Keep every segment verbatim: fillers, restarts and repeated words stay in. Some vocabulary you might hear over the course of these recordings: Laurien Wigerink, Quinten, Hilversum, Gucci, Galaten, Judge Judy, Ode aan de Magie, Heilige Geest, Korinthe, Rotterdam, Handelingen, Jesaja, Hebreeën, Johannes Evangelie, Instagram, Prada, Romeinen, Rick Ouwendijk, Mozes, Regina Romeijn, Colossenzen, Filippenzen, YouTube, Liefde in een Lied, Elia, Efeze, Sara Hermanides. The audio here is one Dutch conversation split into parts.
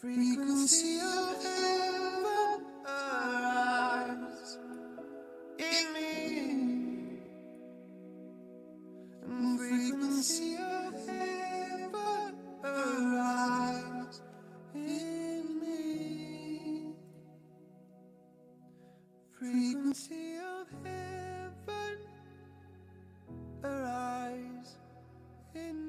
Frequency of heaven arise in me, and frequency of heaven arise in me, frequency of heaven arise in me.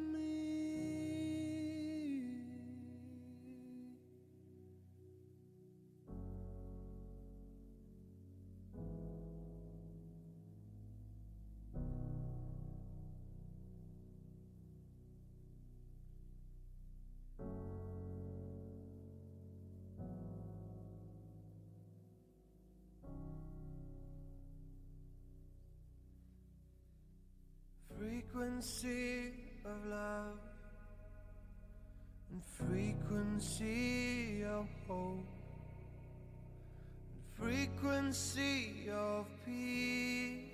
Frequency of love and frequency of hope and frequency of peace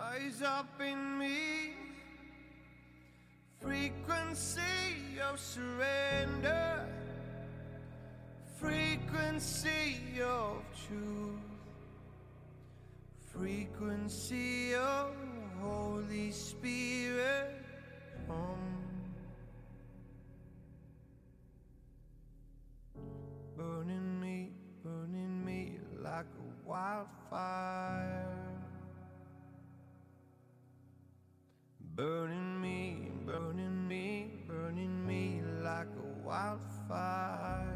rise up in me, frequency of surrender, frequency of truth, frequency of Holy Spirit, come. Burning me, burning me like a wildfire. Burning me, burning me, burning me like a wildfire.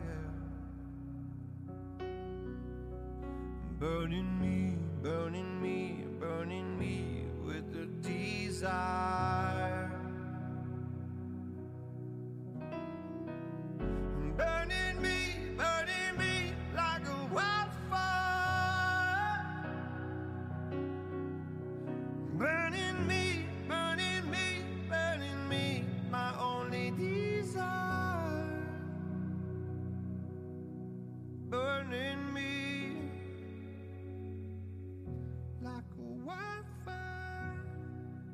Burning me, burning me, burning me with the desire. Burning me, burning me like a wildfire. Burning me, burning me, burning me, my only desire. Burning me like a wildfire,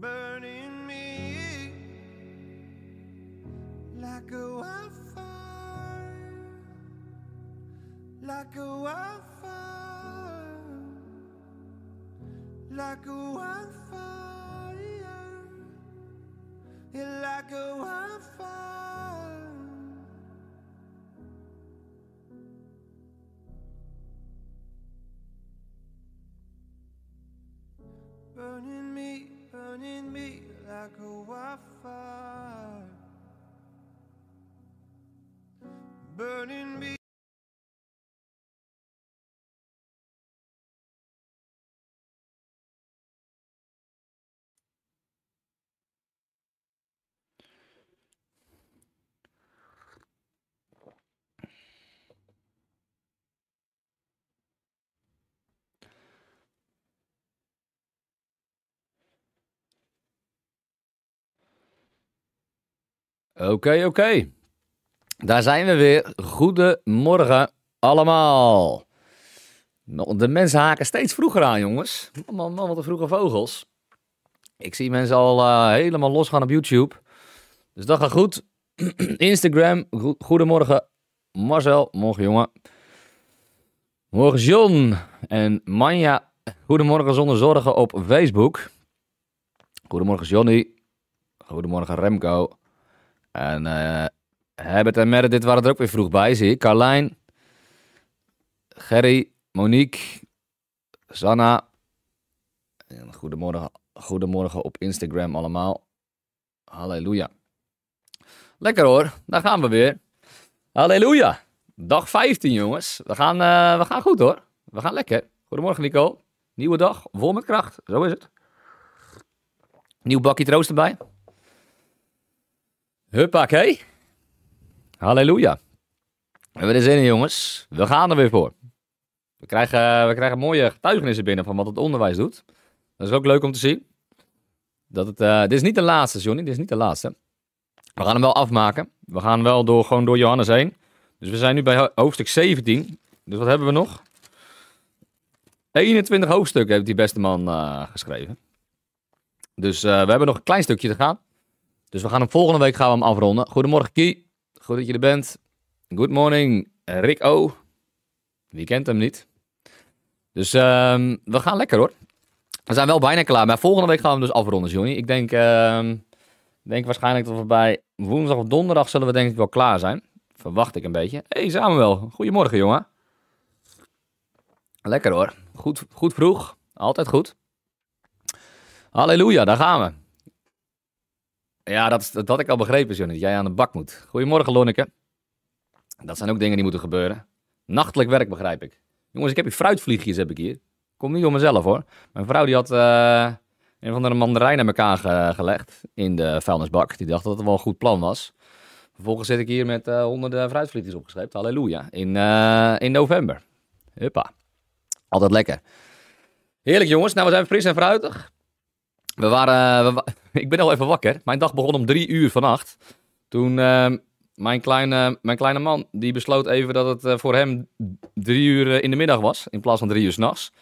burning me like a wildfire, like a wildfire, like a wildfire, like a wildfire. Burning me, burning me like a wildfire. Burning me. Oké, okay, oké. Okay. Daar zijn we weer. Goedemorgen allemaal. De mensen haken steeds vroeger aan, jongens. Man, man, wat een vroege vogels. Ik zie mensen al uh, helemaal losgaan op YouTube. Dus dat gaat goed. Instagram. Goedemorgen Marcel. Morgen, jongen. Morgen John. En Manja. Goedemorgen Zonder Zorgen op Facebook. Goedemorgen Johnny. Goedemorgen Remco. En uh, Herbert en Meredith waren er ook weer vroeg bij, zie ik. Carlijn, Gerry, Monique, Sanna. En goedemorgen, goedemorgen op Instagram allemaal. Halleluja. Lekker hoor, daar gaan we weer. Halleluja. Dag vijftien, jongens. We gaan, uh, we gaan goed hoor. We gaan lekker. Goedemorgen Nicole. Nieuwe dag, vol met kracht. Zo is het. Nieuw bakje troost erbij. Huppakee. Halleluja. We hebben er zin in, jongens. We gaan er weer voor. We krijgen, we krijgen mooie getuigenissen binnen van wat het onderwijs doet. Dat is ook leuk om te zien. Dat het, uh, dit is niet de laatste, Johnny. Dit is niet de laatste. We gaan hem wel afmaken. We gaan wel door, gewoon door Johannes heen. Dus we zijn nu bij hoofdstuk zeventien. Dus wat hebben we nog? eenentwintig hoofdstukken heeft die beste man uh, geschreven. Dus uh, we hebben nog een klein stukje te gaan. Dus we gaan hem volgende week gaan we hem afronden. Goedemorgen, Kie. Goed dat je er bent. Good morning, Rick O. Wie kent hem niet? Dus um, we gaan lekker hoor. We zijn wel bijna klaar. Maar volgende week gaan we hem dus afronden, Johnny. Ik denk, um, denk waarschijnlijk dat we bij woensdag of donderdag zullen we denk ik wel klaar zijn. Verwacht ik een beetje. Hé hey Samuel, goedemorgen jongen. Lekker hoor. Goed, goed vroeg. Altijd goed. Halleluja, daar gaan we. Ja, dat, dat had ik al begrepen, Johnny. Dat jij aan de bak moet. Goedemorgen, Lonneke. Dat zijn ook dingen die moeten gebeuren. Nachtelijk werk, begrijp ik. Jongens, ik heb hier fruitvliegjes heb ik hier. Kom niet om mezelf, hoor. Mijn vrouw die had uh, een van de mandarijnen aan elkaar ge gelegd in de vuilnisbak. Die dacht dat het wel een goed plan was. Vervolgens zit ik hier met uh, honderden fruitvliegjes opgescheept. Halleluja. In, uh, in november. Huppa. Altijd lekker. Heerlijk, jongens. Nou, we zijn fris en fruitig. We waren... We wa ik ben al even wakker. Mijn dag begon om drie uur vannacht. Toen... Uh, Mijn kleine, mijn kleine man, die besloot even dat het uh, voor hem drie uur uh, in de middag was, in plaats van drie uur s'nachts.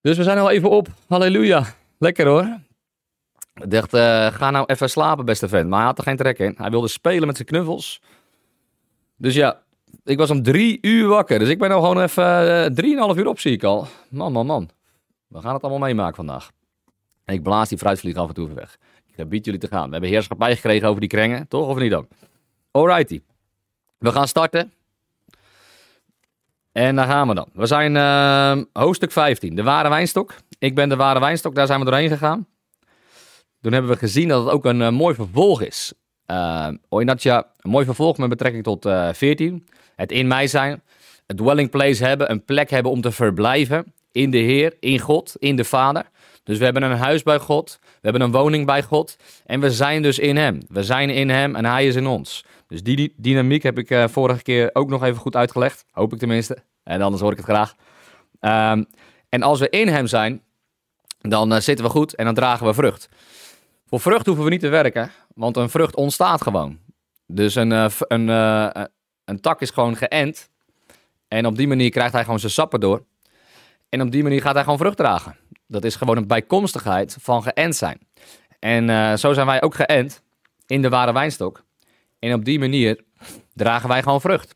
Dus we zijn al even op. Halleluja. Lekker hoor. Ik dacht, uh, ga nou even slapen, beste vent. Maar hij had er geen trek in. Hij wilde spelen met zijn knuffels. Dus ja, ik was om drie uur wakker. Dus ik ben al gewoon even uh, drieënhalf uur op, zie ik al. Man, man, man. We gaan het allemaal meemaken vandaag. En ik blaas die fruitvlieg af en toe weg. Ik gebied jullie te gaan. We hebben heerschappij gekregen over die krengen. Toch of niet ook? Alrighty. We gaan starten. En daar gaan we dan. We zijn uh, hoofdstuk vijftien. De ware wijnstok. Ik ben de ware wijnstok. Daar zijn we doorheen gegaan. Toen hebben we gezien dat het ook een uh, mooi vervolg is. Uh, Oinatja, een mooi vervolg met betrekking tot uh, veertien. Het in mij zijn. Het dwelling place hebben. Een plek hebben om te verblijven. In de Heer. In God. In de Vader. Dus we hebben een huis bij God. We hebben een woning bij God. En we zijn dus in hem. We zijn in hem en hij is in ons. Dus die, die dynamiek heb ik uh, vorige keer ook nog even goed uitgelegd. Hoop ik tenminste. En anders hoor ik het graag. Um, en als we in hem zijn, dan uh, zitten we goed en dan dragen we vrucht. Voor vrucht hoeven we niet te werken, want een vrucht ontstaat gewoon. Dus een, uh, een, uh, een tak is gewoon geënt. En op die manier krijgt hij gewoon zijn sappen door. En op die manier gaat hij gewoon vrucht dragen. Dat is gewoon een bijkomstigheid van geënt zijn. En uh, zo zijn wij ook geënt in de ware wijnstok. En op die manier dragen wij gewoon vrucht.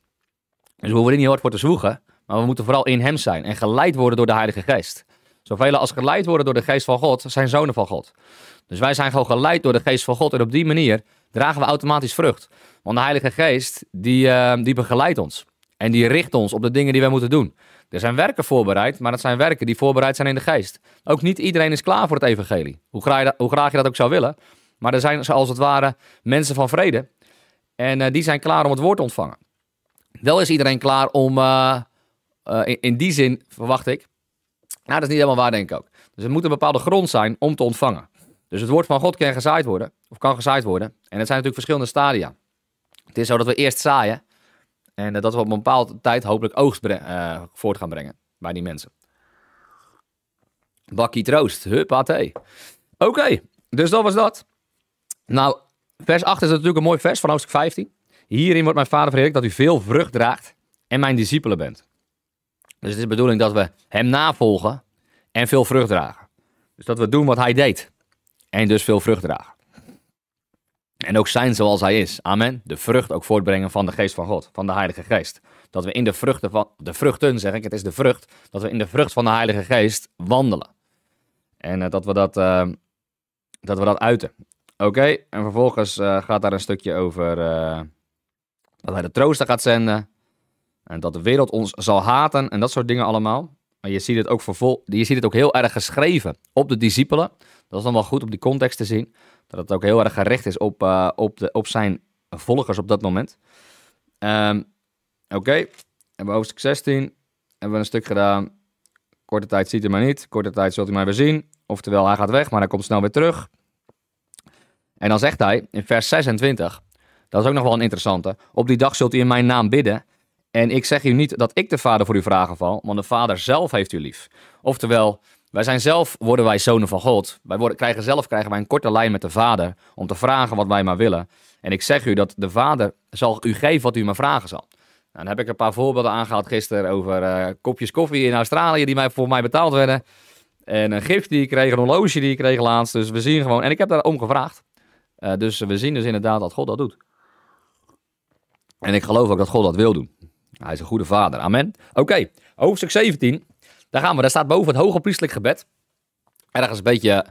Dus we hoeven er niet hard voor te zwoegen, maar we moeten vooral in hem zijn. En geleid worden door de Heilige Geest. Zoveel als geleid worden door de Geest van God, zijn zonen van God. Dus wij zijn gewoon geleid door de Geest van God. En op die manier dragen we automatisch vrucht. Want de Heilige Geest, die, uh, die begeleidt ons. En die richt ons op de dingen die wij moeten doen. Er zijn werken voorbereid, maar dat zijn werken die voorbereid zijn in de geest. Ook niet iedereen is klaar voor het evangelie. Hoe graag je dat, hoe graag je dat ook zou willen. Maar er zijn als het ware mensen van vrede. En uh, die zijn klaar om het woord te ontvangen. Wel is iedereen klaar om, uh, uh, in, in die zin verwacht ik. Nou, dat is niet helemaal waar denk ik ook. Dus er moet een bepaalde grond zijn om te ontvangen. Dus het woord van God kan gezaaid worden. Of kan gezaaid worden. En het zijn natuurlijk verschillende stadia. Het is zo dat we eerst zaaien. En dat we op een bepaalde tijd hopelijk oogst uh, voort gaan brengen bij die mensen. Bakkie troost. Huppatee. Oké, okay, dus dat was dat. Nou, vers acht is natuurlijk een mooi vers van hoofdstuk vijftien. Hierin wordt mijn vader verheerlijkt dat u veel vrucht draagt en mijn discipelen bent. Dus het is de bedoeling dat we hem navolgen en veel vrucht dragen. Dus dat we doen wat hij deed. En dus veel vrucht dragen. En ook zijn zoals hij is. Amen. De vrucht ook voortbrengen van de geest van God. Van de Heilige Geest. Dat we in de vruchten van... De vruchten zeg ik. Het is de vrucht. Dat we in de vrucht van de Heilige Geest wandelen. En uh, dat, we dat, uh, dat we dat uiten. Oké. Okay. En vervolgens uh, gaat daar een stukje over... Uh, dat hij de trooster gaat zenden. En dat de wereld ons zal haten. En dat soort dingen allemaal. Maar je ziet het ook, vervol je ziet het ook heel erg geschreven op de discipelen. Dat is dan wel goed om die context te zien. Dat het ook heel erg gericht is op, uh, op, de, op zijn volgers op dat moment. Um, Oké, okay. Hebben we hoofdstuk zestien. Hebben we een stuk gedaan. Korte tijd ziet u mij niet. Korte tijd zult u mij weer zien. Oftewel, hij gaat weg, maar hij komt snel weer terug. En dan zegt hij in vers zesentwintig. Dat is ook nog wel een interessante. Op die dag zult u in mijn naam bidden. En ik zeg u niet dat ik de Vader voor u vragen val. Want de Vader zelf heeft u lief. Oftewel... Wij zijn zelf, worden wij zonen van God. Wij worden, krijgen zelf krijgen wij een korte lijn met de Vader om te vragen wat wij maar willen. En ik zeg u dat de Vader zal u geven wat u maar vragen zal. Nou, dan heb ik een paar voorbeelden aangehaald gisteren over uh, kopjes koffie in Australië die mij, voor mij betaald werden. En een gift die ik kreeg, een horloge die ik kreeg laatst. Dus we zien gewoon, en ik heb daar om gevraagd. Uh, dus we zien dus inderdaad dat God dat doet. En ik geloof ook dat God dat wil doen. Hij is een goede vader. Amen. Oké, okay, hoofdstuk zeventien. Daar gaan we. Daar staat boven het hoge priestelijk gebed. Ergens een beetje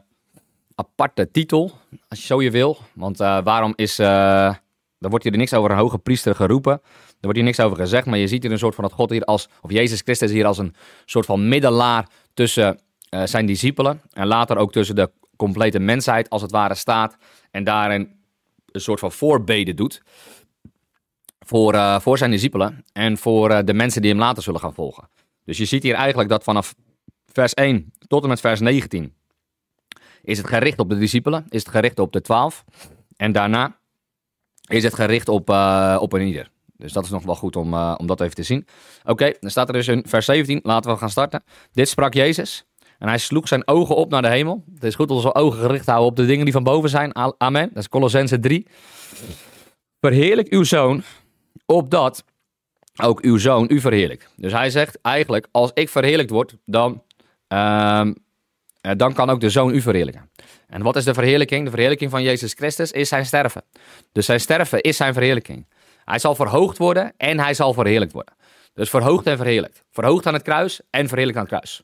aparte titel, als je zo je wil. Want uh, waarom is... Uh, dan wordt hier niks over een hoge priester geroepen. Er wordt hier niks over gezegd. Maar je ziet hier een soort van dat God hier als... Of Jezus Christus hier als een soort van middelaar tussen uh, zijn discipelen. En later ook tussen de complete mensheid als het ware staat. En daarin een soort van voorbeden doet. Voor, uh, voor zijn discipelen. En voor uh, de mensen die hem later zullen gaan volgen. Dus je ziet hier eigenlijk dat vanaf vers één tot en met vers negentien... is het gericht op de discipelen, is het gericht op de twaalf. En daarna is het gericht op, uh, op een ieder. Dus dat is nog wel goed om, uh, om dat even te zien. Oké, okay, dan staat er dus in vers zeventien, laten we gaan starten. Dit sprak Jezus en hij sloeg zijn ogen op naar de hemel. Het is goed om onze ogen gericht te houden op de dingen die van boven zijn. Amen, dat is Colossenzen drie. Verheerlijk uw zoon, opdat ook uw zoon u verheerlijkt. Dus hij zegt eigenlijk, als ik verheerlijkt word, dan... Uh, dan kan ook de Zoon u verheerlijken. En wat is de verheerlijking? De verheerlijking van Jezus Christus is zijn sterven. Dus zijn sterven is zijn verheerlijking. Hij zal verhoogd worden en hij zal verheerlijkt worden. Dus verhoogd en verheerlijkt. Verhoogd aan het kruis en verheerlijkt aan het kruis.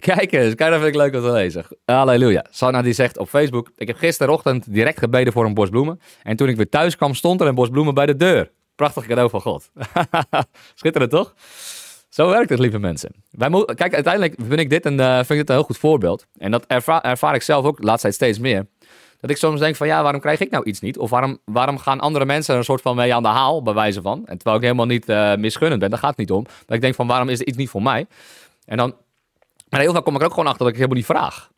Kijk eens, kijk, dat vind ik leuk om te lezen. Halleluja. Sanna die zegt op Facebook, ik heb gisterochtend direct gebeden voor een bos bloemen. En toen ik weer thuis kwam, stond er een bos bloemen bij de deur. Prachtig cadeau van God. Schitterend toch? Zo werkt het, lieve mensen. Wij mo- Kijk, uiteindelijk vind ik dit een, uh, vind ik dit een heel goed voorbeeld. En dat erva- ervaar ik zelf ook de laatste tijd steeds meer. Dat ik soms denk van, ja, waarom krijg ik nou iets niet? Of waarom, waarom gaan andere mensen er een soort van mee aan de haal, bij wijze van? En terwijl ik helemaal niet uh, misgunnend ben, daar gaat het niet om. Maar ik denk van, waarom is er iets niet voor mij? En dan, maar heel vaak kom ik er ook gewoon achter dat ik helemaal niet vraag.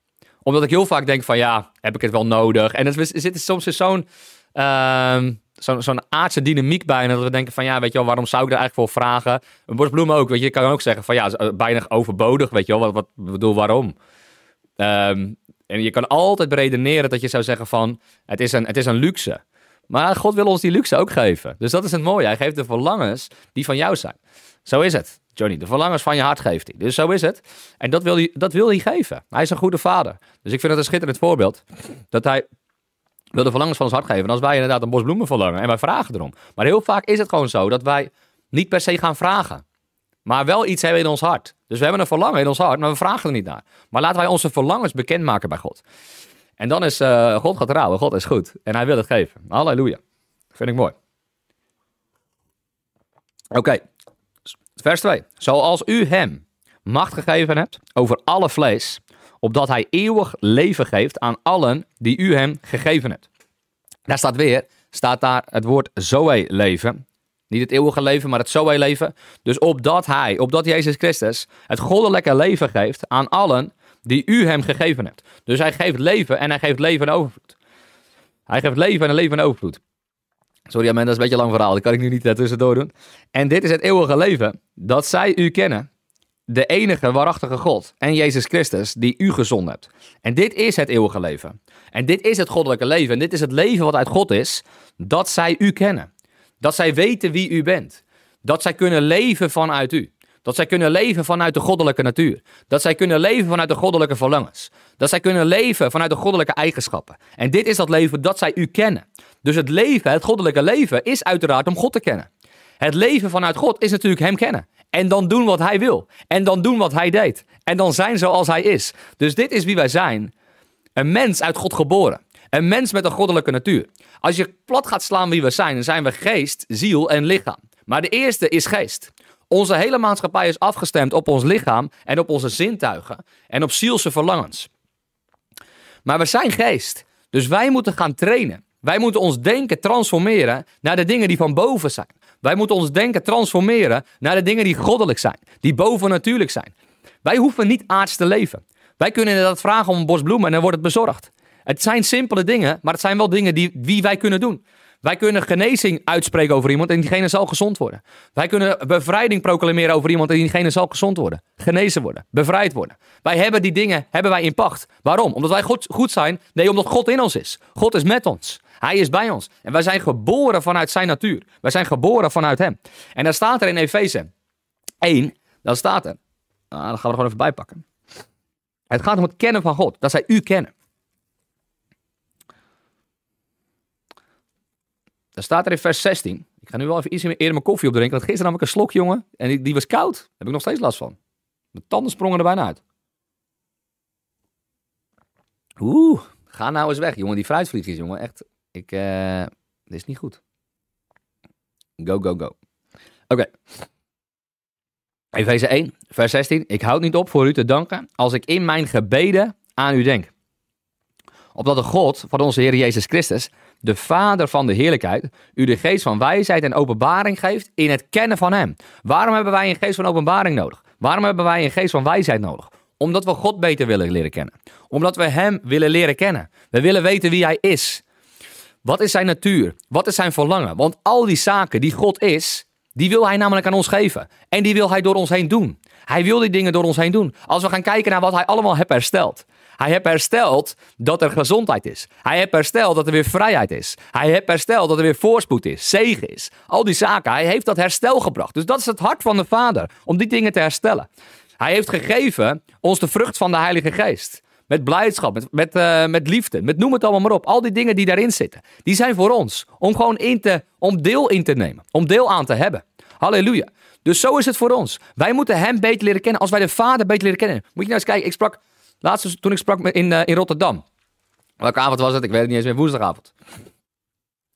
Omdat ik heel vaak denk van, ja, heb ik het wel nodig? En er zit soms dus zo'n... Uh, Zo, zo'n aardse dynamiek bijna, dat we denken van ja, weet je wel, waarom zou ik daar eigenlijk voor vragen? Een bos bloemen ook, weet je, je kan ook zeggen van ja, bijna overbodig, weet je wel, wat, wat bedoel, waarom? Um, en je kan altijd redeneren dat je zou zeggen van, het is een, het is een luxe. Maar God wil ons die luxe ook geven. Dus dat is het mooie, hij geeft de verlangens die van jou zijn. Zo is het, Johnny, de verlangens van je hart geeft hij. Dus zo is het. En dat wil hij, dat wil hij geven. Hij is een goede vader. Dus ik vind het een schitterend voorbeeld, dat hij... wil de verlangens van ons hart geven. En als wij inderdaad een bos bloemen verlangen en wij vragen erom. Maar heel vaak is het gewoon zo dat wij niet per se gaan vragen. Maar wel iets hebben in ons hart. Dus we hebben een verlangen in ons hart, maar we vragen er niet naar. Maar laten wij onze verlangens bekendmaken bij God. En dan is uh, God getrouw en God is goed. En hij wil het geven. Halleluja. Vind ik mooi. Oké. Okay. Vers twee. Zoals u hem macht gegeven hebt over alle vlees... opdat hij eeuwig leven geeft aan allen die u hem gegeven hebt. Daar staat weer, staat daar het woord zoe leven. Niet het eeuwige leven, maar het zoe leven. Dus opdat hij, opdat Jezus Christus, het goddelijke leven geeft aan allen die u hem gegeven hebt. Dus hij geeft leven en hij geeft leven en overvloed. Hij geeft leven en leven en overvloed. Sorry, amen, dat is een beetje een lang verhaal. Dat kan ik nu niet tussendoor doen. En dit is het eeuwige leven, dat zij u kennen... de enige waarachtige God en Jezus Christus die u gezonden hebt. En dit is het eeuwige leven. En dit is het goddelijke leven. En dit is het leven wat uit God is. Dat zij u kennen. Dat zij weten wie u bent. Dat zij kunnen leven vanuit u. Dat zij kunnen leven vanuit de goddelijke natuur. Dat zij kunnen leven vanuit de goddelijke verlangens. Dat zij kunnen leven vanuit de goddelijke eigenschappen. En dit is dat leven dat zij u kennen. Dus het leven, het goddelijke leven, is uiteraard om God te kennen. Het leven vanuit God is natuurlijk hem kennen. En dan doen wat hij wil. En dan doen wat hij deed. En dan zijn zoals hij is. Dus dit is wie wij zijn. Een mens uit God geboren. Een mens met een goddelijke natuur. Als je plat gaat slaan wie we zijn, dan zijn we geest, ziel en lichaam. Maar de eerste is geest. Onze hele maatschappij is afgestemd op ons lichaam en op onze zintuigen. En op zielse verlangens. Maar we zijn geest. Dus wij moeten gaan trainen. Wij moeten ons denken transformeren naar de dingen die van boven zijn. Wij moeten ons denken transformeren naar de dingen die goddelijk zijn. Die bovennatuurlijk zijn. Wij hoeven niet aards te leven. Wij kunnen inderdaad vragen om een bos bloemen en dan wordt het bezorgd. Het zijn simpele dingen, maar het zijn wel dingen die, die wij kunnen doen. Wij kunnen genezing uitspreken over iemand en diegene zal gezond worden. Wij kunnen bevrijding proclameren over iemand en diegene zal gezond worden. Genezen worden, bevrijd worden. Wij hebben die dingen hebben wij in pacht. Waarom? Omdat wij goed, goed zijn? Nee, omdat God in ons is. God is met ons. Hij is bij ons. En wij zijn geboren vanuit zijn natuur. Wij zijn geboren vanuit hem. En dan staat er in Efeze één, dan staat er, nou, dan gaan we er gewoon even bij pakken. Het gaat om het kennen van God, dat zij u kennen. Dan staat er in vers zestien. Ik ga nu wel even iets eerder mijn koffie opdrinken. Want gisteren nam ik een slok, jongen. En die, die was koud. Daar heb ik nog steeds last van. Mijn tanden sprongen er bijna uit. Oeh, ga nou eens weg, jongen. Die fruitvliegjes, jongen. Echt, ik, uh, dit is niet goed. Go, go, go. Oké. Okay. Efeze één, vers zestien. Ik houd niet op voor u te danken als ik in mijn gebeden aan u denk. Opdat de God van onze Heer Jezus Christus, de Vader van de heerlijkheid, u de geest van wijsheid en openbaring geeft in het kennen van hem. Waarom hebben wij een geest van openbaring nodig? Waarom hebben wij een geest van wijsheid nodig? Omdat we God beter willen leren kennen. Omdat we hem willen leren kennen. We willen weten wie hij is. Wat is zijn natuur? Wat is zijn verlangen? Want al die zaken die God is, die wil hij namelijk aan ons geven. En die wil hij door ons heen doen. Hij wil die dingen door ons heen doen. Als we gaan kijken naar wat hij allemaal heeft hersteld. Hij heeft hersteld dat er gezondheid is. Hij heeft hersteld dat er weer vrijheid is. Hij heeft hersteld dat er weer voorspoed is, zegen is. Al die zaken, hij heeft dat herstel gebracht. Dus dat is het hart van de Vader, om die dingen te herstellen. Hij heeft gegeven ons de vrucht van de Heilige Geest. Met blijdschap, met, met, uh, met liefde, met noem het allemaal maar op. Al die dingen die daarin zitten, die zijn voor ons. Om gewoon in te, om deel in te nemen, om deel aan te hebben. Halleluja. Dus zo is het voor ons. Wij moeten hem beter leren kennen. Als wij de Vader beter leren kennen. Moet je nou eens kijken, ik sprak... Laatst toen ik sprak in, uh, in Rotterdam. Welke avond was het? Ik weet het niet eens meer. Woensdagavond.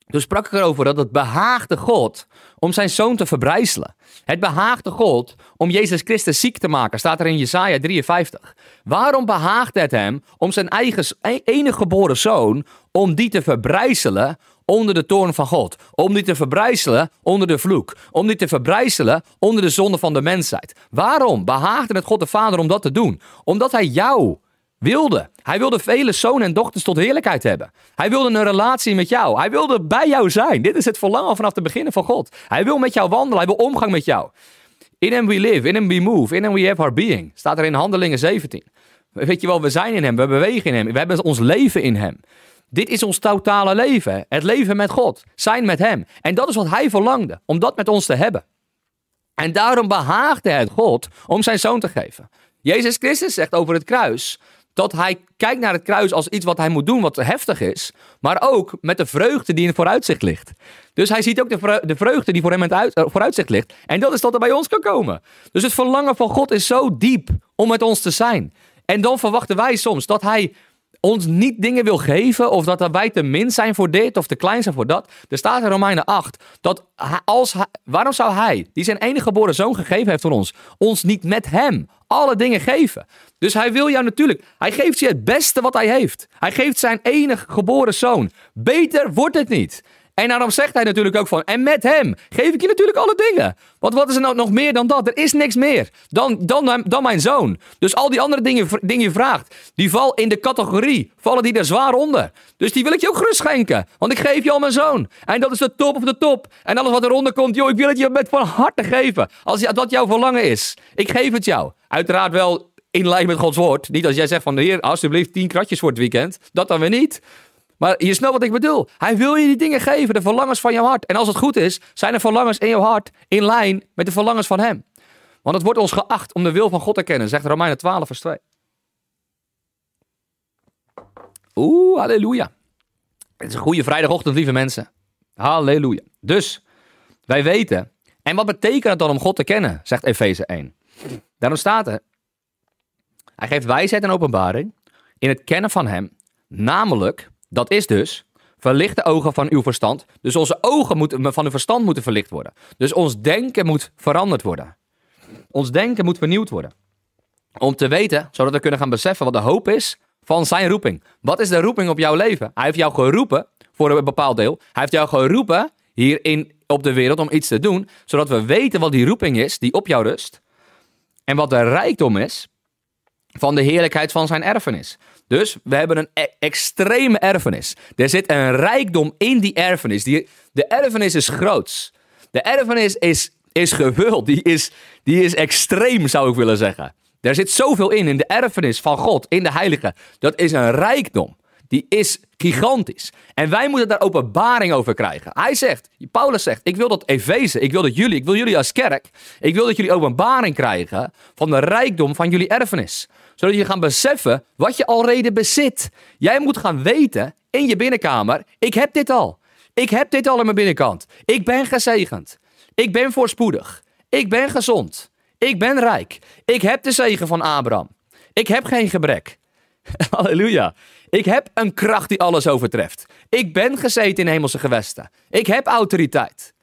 Toen sprak ik erover dat het behaagde God om zijn zoon te verbrijzelen. Het behaagde God om Jezus Christus ziek te maken. Staat er in Jesaja drieënvijftig. Waarom behaagde het hem om zijn eigen enige geboren zoon, om die te verbrijzelen onder de toorn van God? Om die te verbrijzelen onder de vloek? Om die te verbrijzelen onder de zonde van de mensheid? Waarom behaagde het God de Vader om dat te doen? Omdat hij jou wilde. Hij wilde vele zonen en dochters tot heerlijkheid hebben. Hij wilde een relatie met jou. Hij wilde bij jou zijn. Dit is het verlangen vanaf het begin van God. Hij wil met jou wandelen. Hij wil omgang met jou. In hem we live, in hem we move, in hem we have our being. Staat er in Handelingen zeventien. Weet je wel, we zijn in hem, we bewegen in hem. We hebben ons leven in hem. Dit is ons totale leven. Het leven met God. Zijn met hem. En dat is wat hij verlangde. Om dat met ons te hebben. En daarom behaagde het God om zijn zoon te geven. Jezus Christus zegt over het kruis dat hij kijkt naar het kruis als iets wat hij moet doen, wat heftig is. Maar ook met de vreugde die in het vooruitzicht ligt. Dus hij ziet ook de vreugde die voor hem in het vooruitzicht ligt. En dat is dat er bij ons kan komen. Dus het verlangen van God is zo diep om met ons te zijn. En dan verwachten wij soms dat hij ons niet dingen wil geven, of dat wij te min zijn voor dit, of te klein zijn voor dat. Er staat in Romeinen acht, dat als hij, waarom zou hij, die zijn enige geboren zoon gegeven heeft voor ons, ons niet met hem alle dingen geven? Dus hij wil jou natuurlijk, hij geeft je het beste wat hij heeft. Hij geeft zijn enige geboren zoon. Beter wordt het niet. En daarom zegt hij natuurlijk ook van, en met hem geef ik je natuurlijk alle dingen. Want wat is er nou nog meer dan dat? Er is niks meer dan, dan, dan mijn zoon. Dus al die andere dingen die je vraagt, die vallen in de categorie, vallen die er zwaar onder. Dus die wil ik je ook gerust schenken, want ik geef je al mijn zoon. En dat is de top of de top. En alles wat eronder komt, joh, ik wil het je met van harte geven. Als dat jouw verlangen is, ik geef het jou. Uiteraard wel in lijn met Gods woord. Niet als jij zegt van, heer, alsjeblieft tien kratjes voor het weekend. Dat dan weer niet. Maar je snapt wat ik bedoel. Hij wil je die dingen geven, de verlangens van jouw hart. En als het goed is, zijn de verlangens in jouw hart in lijn met de verlangens van hem. Want het wordt ons geacht om de wil van God te kennen, zegt Romeinen twaalf vers twee. Oeh, halleluja. Het is een goede vrijdagochtend, lieve mensen. Halleluja. Dus, wij weten. En wat betekent het dan om God te kennen, zegt Efeze één. Daarom staat er, hij geeft wijsheid en openbaring in het kennen van hem, namelijk... Dat is dus, verlicht de ogen van uw verstand. Dus onze ogen moeten, van uw verstand moeten verlicht worden. Dus ons denken moet veranderd worden. Ons denken moet vernieuwd worden. Om te weten, zodat we kunnen gaan beseffen wat de hoop is van zijn roeping. Wat is de roeping op jouw leven? Hij heeft jou geroepen, voor een bepaald deel. Hij heeft jou geroepen hier in, op de wereld om iets te doen. Zodat we weten wat die roeping is, die op jou rust. En wat de rijkdom is van de heerlijkheid van zijn erfenis. Dus we hebben een e- extreme erfenis. Er zit een rijkdom in die erfenis. Die, de erfenis is groots. De erfenis is, is gevuld. Die is, die is extreem, zou ik willen zeggen. Er zit zoveel in, in de erfenis van God, in de heilige. Dat is een rijkdom. Die is gigantisch. En wij moeten daar openbaring over krijgen. Hij zegt, Paulus zegt, ik wil dat Efeze, ik wil dat jullie, ik wil jullie als kerk, ik wil dat jullie openbaring krijgen van de rijkdom van jullie erfenis. Zodat je gaan beseffen wat je alreeds bezit. Jij moet gaan weten in je binnenkamer, ik heb dit al. Ik heb dit al aan mijn binnenkant. Ik ben gezegend. Ik ben voorspoedig. Ik ben gezond. Ik ben rijk. Ik heb de zegen van Abraham. Ik heb geen gebrek. Halleluja. Ik heb een kracht die alles overtreft. Ik ben gezeten in hemelse gewesten. Ik heb autoriteit.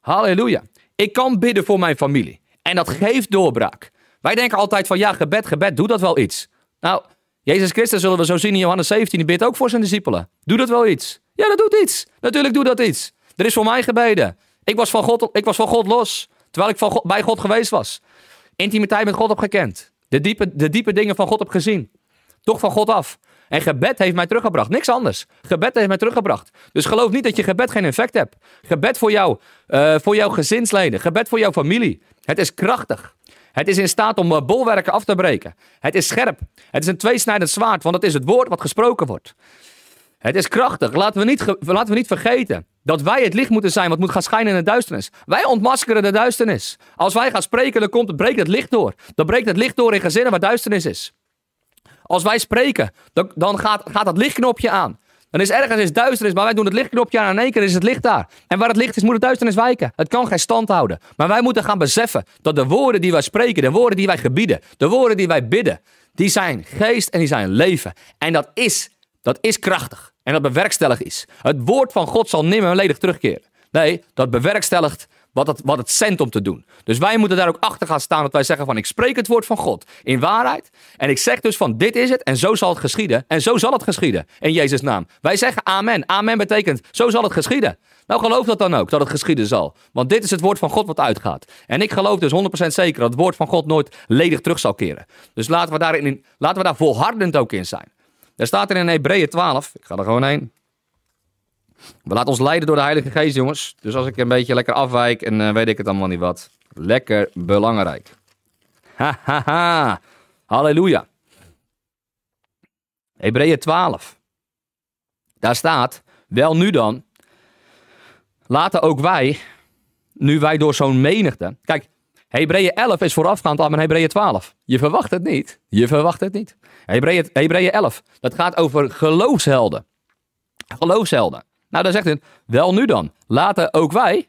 Halleluja. Ik kan bidden voor mijn familie. En dat geeft doorbraak. Wij denken altijd van ja, gebed, gebed, doe dat wel iets. Nou, Jezus Christus zullen we zo zien in Johannes zeventien. Die bidt ook voor zijn discipelen. Doe dat wel iets. Ja, dat doet iets. Natuurlijk doet dat iets. Er is voor mij gebeden. Ik was van God, ik was van God los. Terwijl ik van God, bij God geweest was. Intimiteit met God heb gekend. De diepe, de diepe dingen van God heb gezien. Toch van God af. En gebed heeft mij teruggebracht. Niks anders. Gebed heeft mij teruggebracht. Dus geloof niet dat je gebed geen effect hebt. Gebed voor jou, uh, voor jouw gezinsleden. Gebed voor jouw familie. Het is krachtig. Het is in staat om bolwerken af te breken. Het is scherp. Het is een tweesnijdend zwaard, want het is het woord wat gesproken wordt. Het is krachtig. Laten we niet, laten we niet vergeten dat wij het licht moeten zijn wat moet gaan schijnen in de duisternis. Wij ontmaskeren de duisternis. Als wij gaan spreken, dan komt, breekt het licht door. Dan breekt het licht door in gezinnen waar duisternis is. Als wij spreken, dan, dan gaat, gaat dat lichtknopje aan. Dan is ergens is duisternis, maar wij doen het lichtknopje aan en in één keer is het licht daar. En waar het licht is, moet het duisternis wijken. Het kan geen stand houden. Maar wij moeten gaan beseffen dat de woorden die wij spreken, de woorden die wij gebieden, de woorden die wij bidden, die zijn geest en die zijn leven. En dat is, dat is krachtig. En dat bewerkstellig is. Het woord van God zal nimmer ledig terugkeren. Nee, dat bewerkstelligt wat het, wat het zendt om te doen. Dus wij moeten daar ook achter gaan staan dat wij zeggen van ik spreek het woord van God in waarheid. En ik zeg dus van dit is het en zo zal het geschieden. En zo zal het geschieden in Jezus' naam. Wij zeggen amen. Amen betekent zo zal het geschieden. Nou geloof dat dan ook dat het geschieden zal. Want dit is het woord van God wat uitgaat. En ik geloof dus honderd procent zeker dat het woord van God nooit ledig terug zal keren. Dus laten we, daarin, laten we daar volhardend ook in zijn. Er staat er in Hebreeën twaalf. Ik ga er gewoon heen. We laten ons leiden door de Heilige Geest, jongens. Dus als ik een beetje lekker afwijk en uh, weet ik het allemaal niet wat. Lekker belangrijk. Ha, ha, ha. Halleluja. Hebreeën twaalf. Daar staat, wel nu dan, laten ook wij, nu wij door zo'n menigte... Kijk, Hebreeën elf is voorafgaand aan Hebreeën twaalf. Je verwacht het niet. Je verwacht het niet. Hebreeën elf, dat gaat over geloofshelden. Geloofshelden. Nou, dan zegt het, wel nu dan, laten ook wij,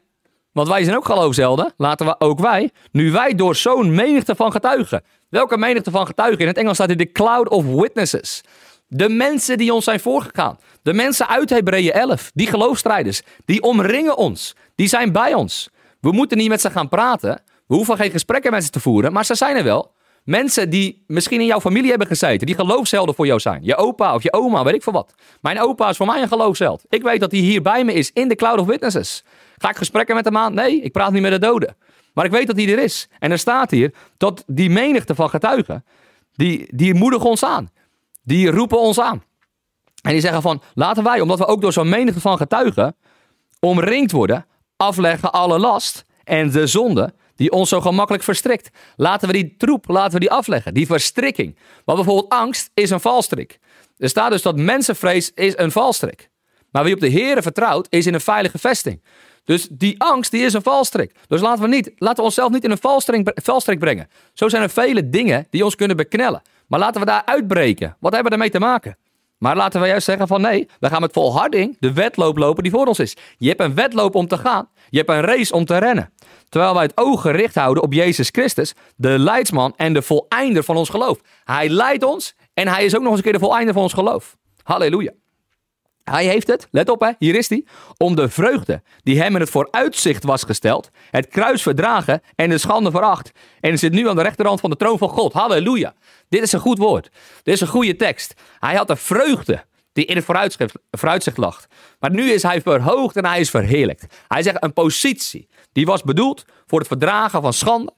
want wij zijn ook geloofshelden, laten we ook wij, nu wij door zo'n menigte van getuigen. Welke menigte van getuigen? In het Engels staat hier de cloud of witnesses. De mensen die ons zijn voorgegaan. De mensen uit Hebreeën elf, die geloofsstrijders, die omringen ons. Die zijn bij ons. We moeten niet met ze gaan praten. We hoeven geen gesprekken met ze te voeren, maar ze zijn er wel. Mensen die misschien in jouw familie hebben gezeten, die geloofshelden voor jou zijn. Je opa of je oma, weet ik veel wat. Mijn opa is voor mij een geloofsheld. Ik weet dat hij hier bij me is in de cloud of witnesses. Ga ik gesprekken met hem aan? Nee, ik praat niet met de doden. Maar ik weet dat hij er is. En er staat hier dat die menigte van getuigen, die, die moedigen ons aan. Die roepen ons aan. En die zeggen van, laten wij, omdat we ook door zo'n menigte van getuigen omringd worden, afleggen alle last en de zonde die ons zo gemakkelijk verstrikt. Laten we die troep, laten we die afleggen. Die verstrikking. Want bijvoorbeeld angst is een valstrik. Er staat dus dat mensenvrees is een valstrik. Maar wie op de Here vertrouwt, is in een veilige vesting. Dus die angst, die is een valstrik. Dus laten we, niet, laten we onszelf niet in een valstrik, valstrik brengen. Zo zijn er vele dingen die ons kunnen beknellen. Maar laten we daar uitbreken. Wat hebben we daarmee te maken? Maar laten we juist zeggen van nee, we gaan met volharding de wedloop lopen die voor ons is. Je hebt een wedloop om te gaan. Je hebt een race om te rennen. Terwijl wij het oog gericht houden op Jezus Christus, de leidsman en de voleinder van ons geloof. Hij leidt ons en hij is ook nog eens een keer de voleinder van ons geloof. Halleluja. Hij heeft het, let op hè, hier is hij, om de vreugde die hem in het vooruitzicht was gesteld, het kruis verdragen en de schande veracht. En zit nu aan de rechterhand van de troon van God. Halleluja. Dit is een goed woord. Dit is een goede tekst. Hij had de vreugde die in het vooruitzicht, vooruitzicht lag. Maar nu is hij verhoogd en hij is verheerlijkt. Hij zegt een positie die was bedoeld voor het verdragen van schande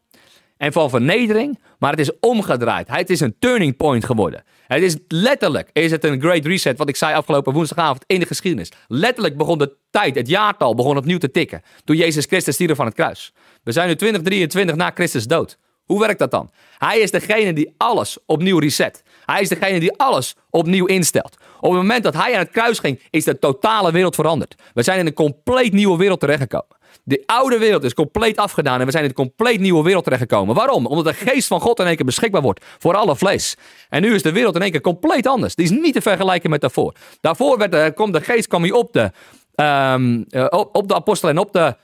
en van vernedering, maar het is omgedraaid. Het is een turning point geworden. Het is letterlijk, is het een great reset, wat ik zei afgelopen woensdagavond in de geschiedenis. Letterlijk begon de tijd, het jaartal, begon opnieuw te tikken. Toen Jezus Christus stierf van het kruis. We zijn nu twintig drieëntwintig na Christus dood. Hoe werkt dat dan? Hij is degene die alles opnieuw reset. Hij is degene die alles opnieuw instelt. Op het moment dat hij aan het kruis ging, is de totale wereld veranderd. We zijn in een compleet nieuwe wereld terechtgekomen. De oude wereld is compleet afgedaan en we zijn in een compleet nieuwe wereld terechtgekomen. Waarom? Omdat de geest van God in één keer beschikbaar wordt voor alle vlees. En nu is de wereld in één keer compleet anders. Die is niet te vergelijken met daarvoor. Daarvoor werd, uh, kwam de geest kwam hier op de, um, op de apostelen en op de,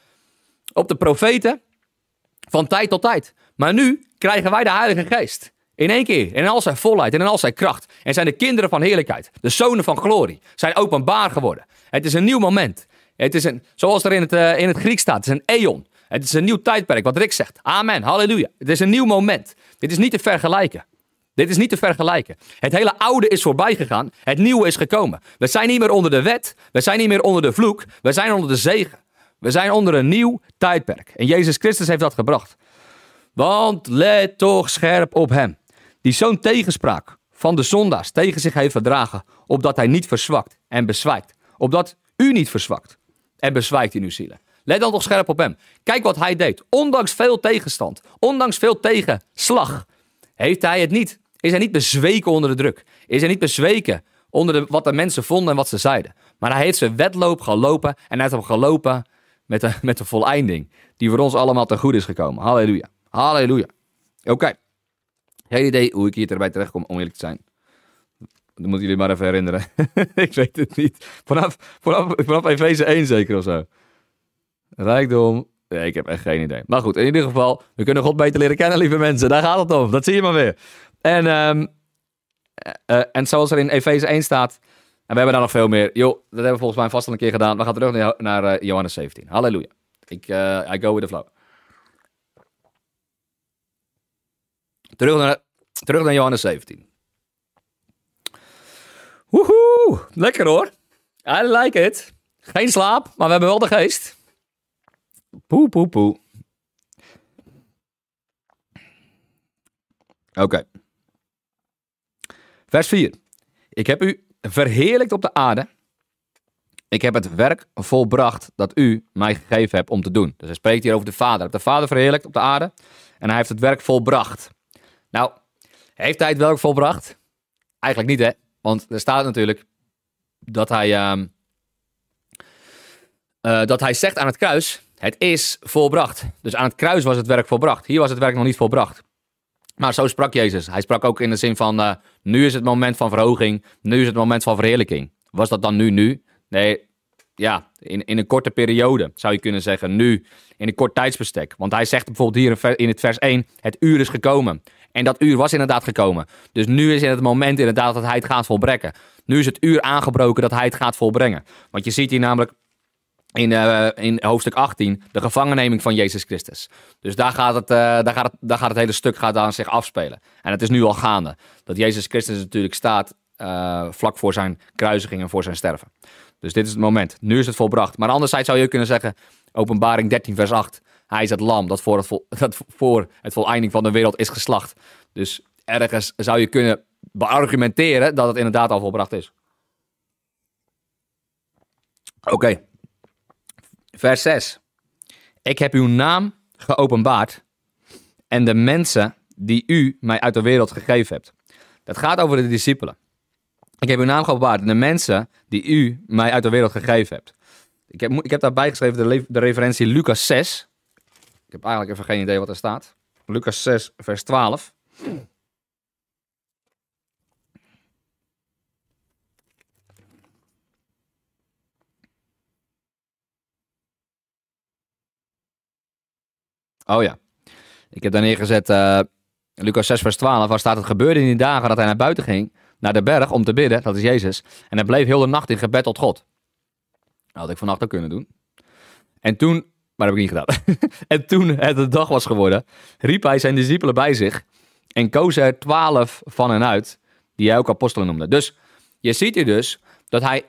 op de profeten van tijd tot tijd. Maar nu krijgen wij de Heilige Geest. In één keer. En in al zijn volheid. En in al zijn kracht. En zijn de kinderen van heerlijkheid. De zonen van glorie. Zijn openbaar geworden. Het is een nieuw moment. Het is een, zoals er in het, uh, in het Grieks staat. Het is een eon. Het is een nieuw tijdperk. Wat Rick zegt. Amen. Halleluja. Het is een nieuw moment. Dit is niet te vergelijken. Dit is niet te vergelijken. Het hele oude is voorbij gegaan. Het nieuwe is gekomen. We zijn niet meer onder de wet. We zijn niet meer onder de vloek. We zijn onder de zegen. We zijn onder een nieuw tijdperk. En Jezus Christus heeft dat gebracht. Want let toch scherp op hem. Die zo'n tegenspraak van de zondaars tegen zich heeft verdragen. Opdat hij niet verzwakt en bezwijkt. Opdat u niet verzwakt en bezwijkt in uw zielen. Let dan toch scherp op hem. Kijk wat hij deed. Ondanks veel tegenstand. Ondanks veel tegenslag. Heeft hij het niet. Is hij niet bezweken onder de druk. Is hij niet bezweken onder de, wat de mensen vonden en wat ze zeiden. Maar hij heeft zijn wedloop gelopen. En hij heeft hem gelopen met de, met de voleinding. Die voor ons allemaal ten goede is gekomen. Halleluja. Halleluja. Oké. Okay. Geen idee hoe ik hier erbij terecht kom, om eerlijk te zijn. Dat moeten jullie maar even herinneren. Ik weet het niet. Vanaf, vanaf, vanaf Efeze één zeker of zo. Rijkdom. Nee, ik heb echt geen idee. Maar goed, in ieder geval. We kunnen God beter leren kennen, lieve mensen. Daar gaat het om. Dat zie je maar weer. En, um, uh, uh, en zoals er in Efeze één staat. En we hebben daar nog veel meer. Joh, dat hebben we volgens mij vast al een keer gedaan. We gaan terug naar, naar uh, Johannes zeventien. Halleluja. Ik, uh, I go with the flow. Terug naar, terug naar Johannes zeventien. Woehoe, lekker hoor. I like it. Geen slaap, maar we hebben wel de geest. Poe, poe, poe. Oké. Okay. Vers vier. Ik heb u verheerlijkt op de aarde. Ik heb het werk volbracht dat u mij gegeven hebt om te doen. Dus hij spreekt hier over de Vader. Hij heeft de Vader verheerlijkt op de aarde. En hij heeft het werk volbracht. Nou, heeft hij het wel volbracht? Eigenlijk niet, hè? Want er staat natuurlijk dat hij, uh, uh, dat hij zegt aan het kruis, het is volbracht. Dus aan het kruis was het werk volbracht. Hier was het werk nog niet volbracht. Maar zo sprak Jezus. Hij sprak ook in de zin van, uh, nu is het moment van verhoging, nu is het moment van verheerlijking. Was dat dan nu, nu? Nee, ja, in, in een korte periode zou je kunnen zeggen, nu, in een kort tijdsbestek. Want hij zegt bijvoorbeeld hier in het vers één, het uur is gekomen. En dat uur was inderdaad gekomen. Dus nu is in het moment inderdaad dat hij het gaat volbrengen. Nu is het uur aangebroken dat hij het gaat volbrengen. Want je ziet hier namelijk in, uh, in hoofdstuk achttien de gevangenneming van Jezus Christus. Dus daar gaat het, uh, daar gaat het, daar gaat het hele stuk gaat aan zich afspelen. En het is nu al gaande. Dat Jezus Christus natuurlijk staat uh, vlak voor zijn kruisiging en voor zijn sterven. Dus dit is het moment. Nu is het volbracht. Maar anderzijds zou je kunnen zeggen, Openbaring dertien vers acht... Hij is het lam dat voor het, vol, dat voor het voleinding van de wereld is geslacht. Dus ergens zou je kunnen beargumenteren dat het inderdaad al volbracht is. Oké. Okay. Vers zes. Ik heb uw naam geopenbaard en de mensen die u mij uit de wereld gegeven hebt. Dat gaat over de discipelen. Ik heb uw naam geopenbaard en de mensen die u mij uit de wereld gegeven hebt. Ik heb, ik heb daarbij geschreven de, le- de referentie Lucas zes... Ik heb eigenlijk even geen idee wat er staat. Lucas zes, vers twaalf. Oh ja. Ik heb daar neergezet uh, Lucas zes, vers twaalf. Waar staat het gebeurde in die dagen dat hij naar buiten ging. Naar de berg om te bidden. Dat is Jezus. En hij bleef heel de nacht in gebed tot God. Dat had ik vannacht ook kunnen doen. En toen... Maar dat heb ik niet gedaan. En toen het de dag was geworden, riep hij zijn discipelen bij zich en koos er twaalf van hen uit, die hij ook apostelen noemde. Dus je ziet hier dus dat hij,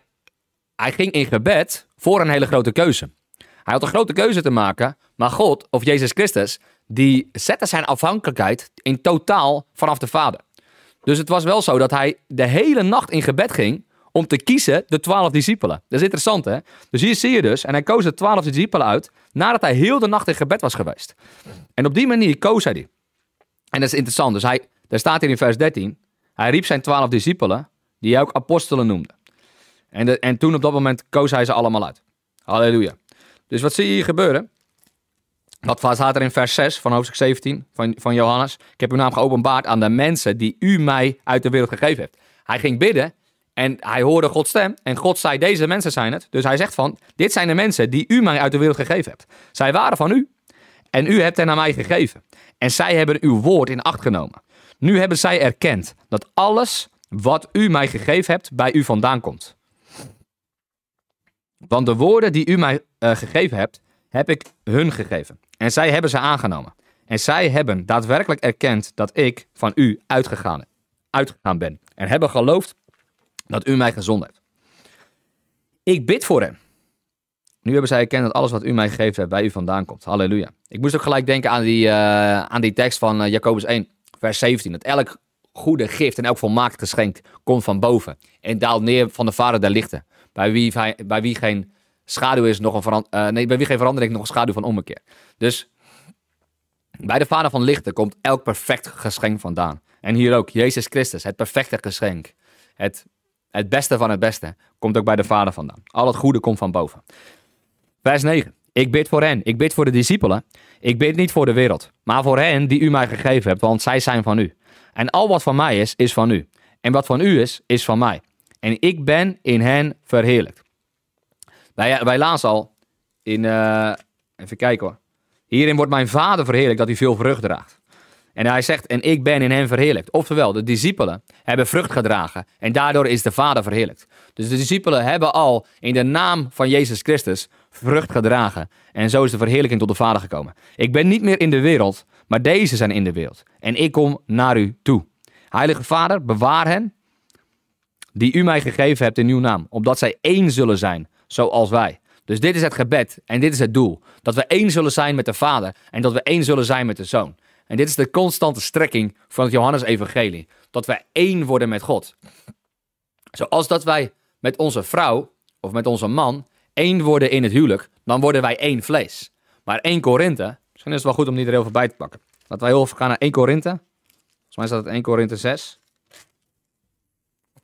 hij ging in gebed voor een hele grote keuze. Hij had een grote keuze te maken, maar God, of Jezus Christus, die zette zijn afhankelijkheid in totaal vanaf de Vader. Dus het was wel zo dat hij de hele nacht in gebed ging om te kiezen de twaalf discipelen. Dat is interessant, hè? Dus hier zie je dus, en hij koos de twaalf discipelen uit, nadat hij heel de nacht in gebed was geweest. En op die manier koos hij die. En dat is interessant. Dus hij, daar staat hier in vers dertien, hij riep zijn twaalf discipelen, die hij ook apostelen noemde. En, de, en toen op dat moment koos hij ze allemaal uit. Halleluja. Dus wat zie je hier gebeuren? Dat staat er in vers zes van hoofdstuk zeventien van, van Johannes. Ik heb uw naam geopenbaard aan de mensen die u mij uit de wereld gegeven hebt. Hij ging bidden. En hij hoorde Gods stem en God zei, deze mensen zijn het. Dus hij zegt van, dit zijn de mensen die u mij uit de wereld gegeven hebt. Zij waren van u en u hebt hen aan mij gegeven. En zij hebben uw woord in acht genomen. Nu hebben zij erkend dat alles wat u mij gegeven hebt bij u vandaan komt. Want de woorden die u mij uh, gegeven hebt, heb ik hun gegeven. En zij hebben ze aangenomen. En zij hebben daadwerkelijk erkend dat ik van u uitgegaan, uitgegaan ben. En hebben geloofd dat u mij gezonden hebt. Ik bid voor hen. Nu hebben zij erkend dat alles wat u mij gegeven hebt bij u vandaan komt. Halleluja. Ik moest ook gelijk denken aan die, uh, aan die tekst van uh, Jacobus één, vers zeventien. Dat elk goede gift en elk volmaakt geschenk komt van boven. En daalt neer van de Vader der lichten. Bij wie, bij wie geen schaduw is, nog een verand, uh, nee, bij wie geen verandering, nog een schaduw van ommekeer. Dus bij de Vader van lichten komt elk perfect geschenk vandaan. En hier ook, Jezus Christus, het perfecte geschenk. Het, het beste van het beste komt ook bij de Vader vandaan. Al het goede komt van boven. Vers negen. Ik bid voor hen. Ik bid voor de discipelen. Ik bid niet voor de wereld, maar voor hen die u mij gegeven hebt, want zij zijn van u. En al wat van mij is, is van u. En wat van u is, is van mij. En ik ben in hen verheerlijkt. Wij, wij lazen al in, uh, even kijken hoor. Hierin wordt mijn Vader verheerlijkt dat hij veel vrucht draagt. En hij zegt, en ik ben in hen verheerlijkt. Oftewel, de discipelen hebben vrucht gedragen en daardoor is de Vader verheerlijkt. Dus de discipelen hebben al in de naam van Jezus Christus vrucht gedragen. En zo is de verheerlijking tot de Vader gekomen. Ik ben niet meer in de wereld, maar deze zijn in de wereld. En ik kom naar u toe. Heilige Vader, bewaar hen die u mij gegeven hebt in uw naam, opdat zij één zullen zijn, zoals wij. Dus dit is het gebed en dit is het doel. Dat we één zullen zijn met de Vader en dat we één zullen zijn met de Zoon. En dit is de constante strekking van het Johannes Evangelie. Dat wij één worden met God. Zoals dat wij met onze vrouw of met onze man één worden in het huwelijk, dan worden wij één vlees. Maar één Korinthe, misschien is het wel goed om die er heel veel bij te pakken. Laten wij heel even gaan naar één Korinthe. Volgens mij staat het één Korinthe zes.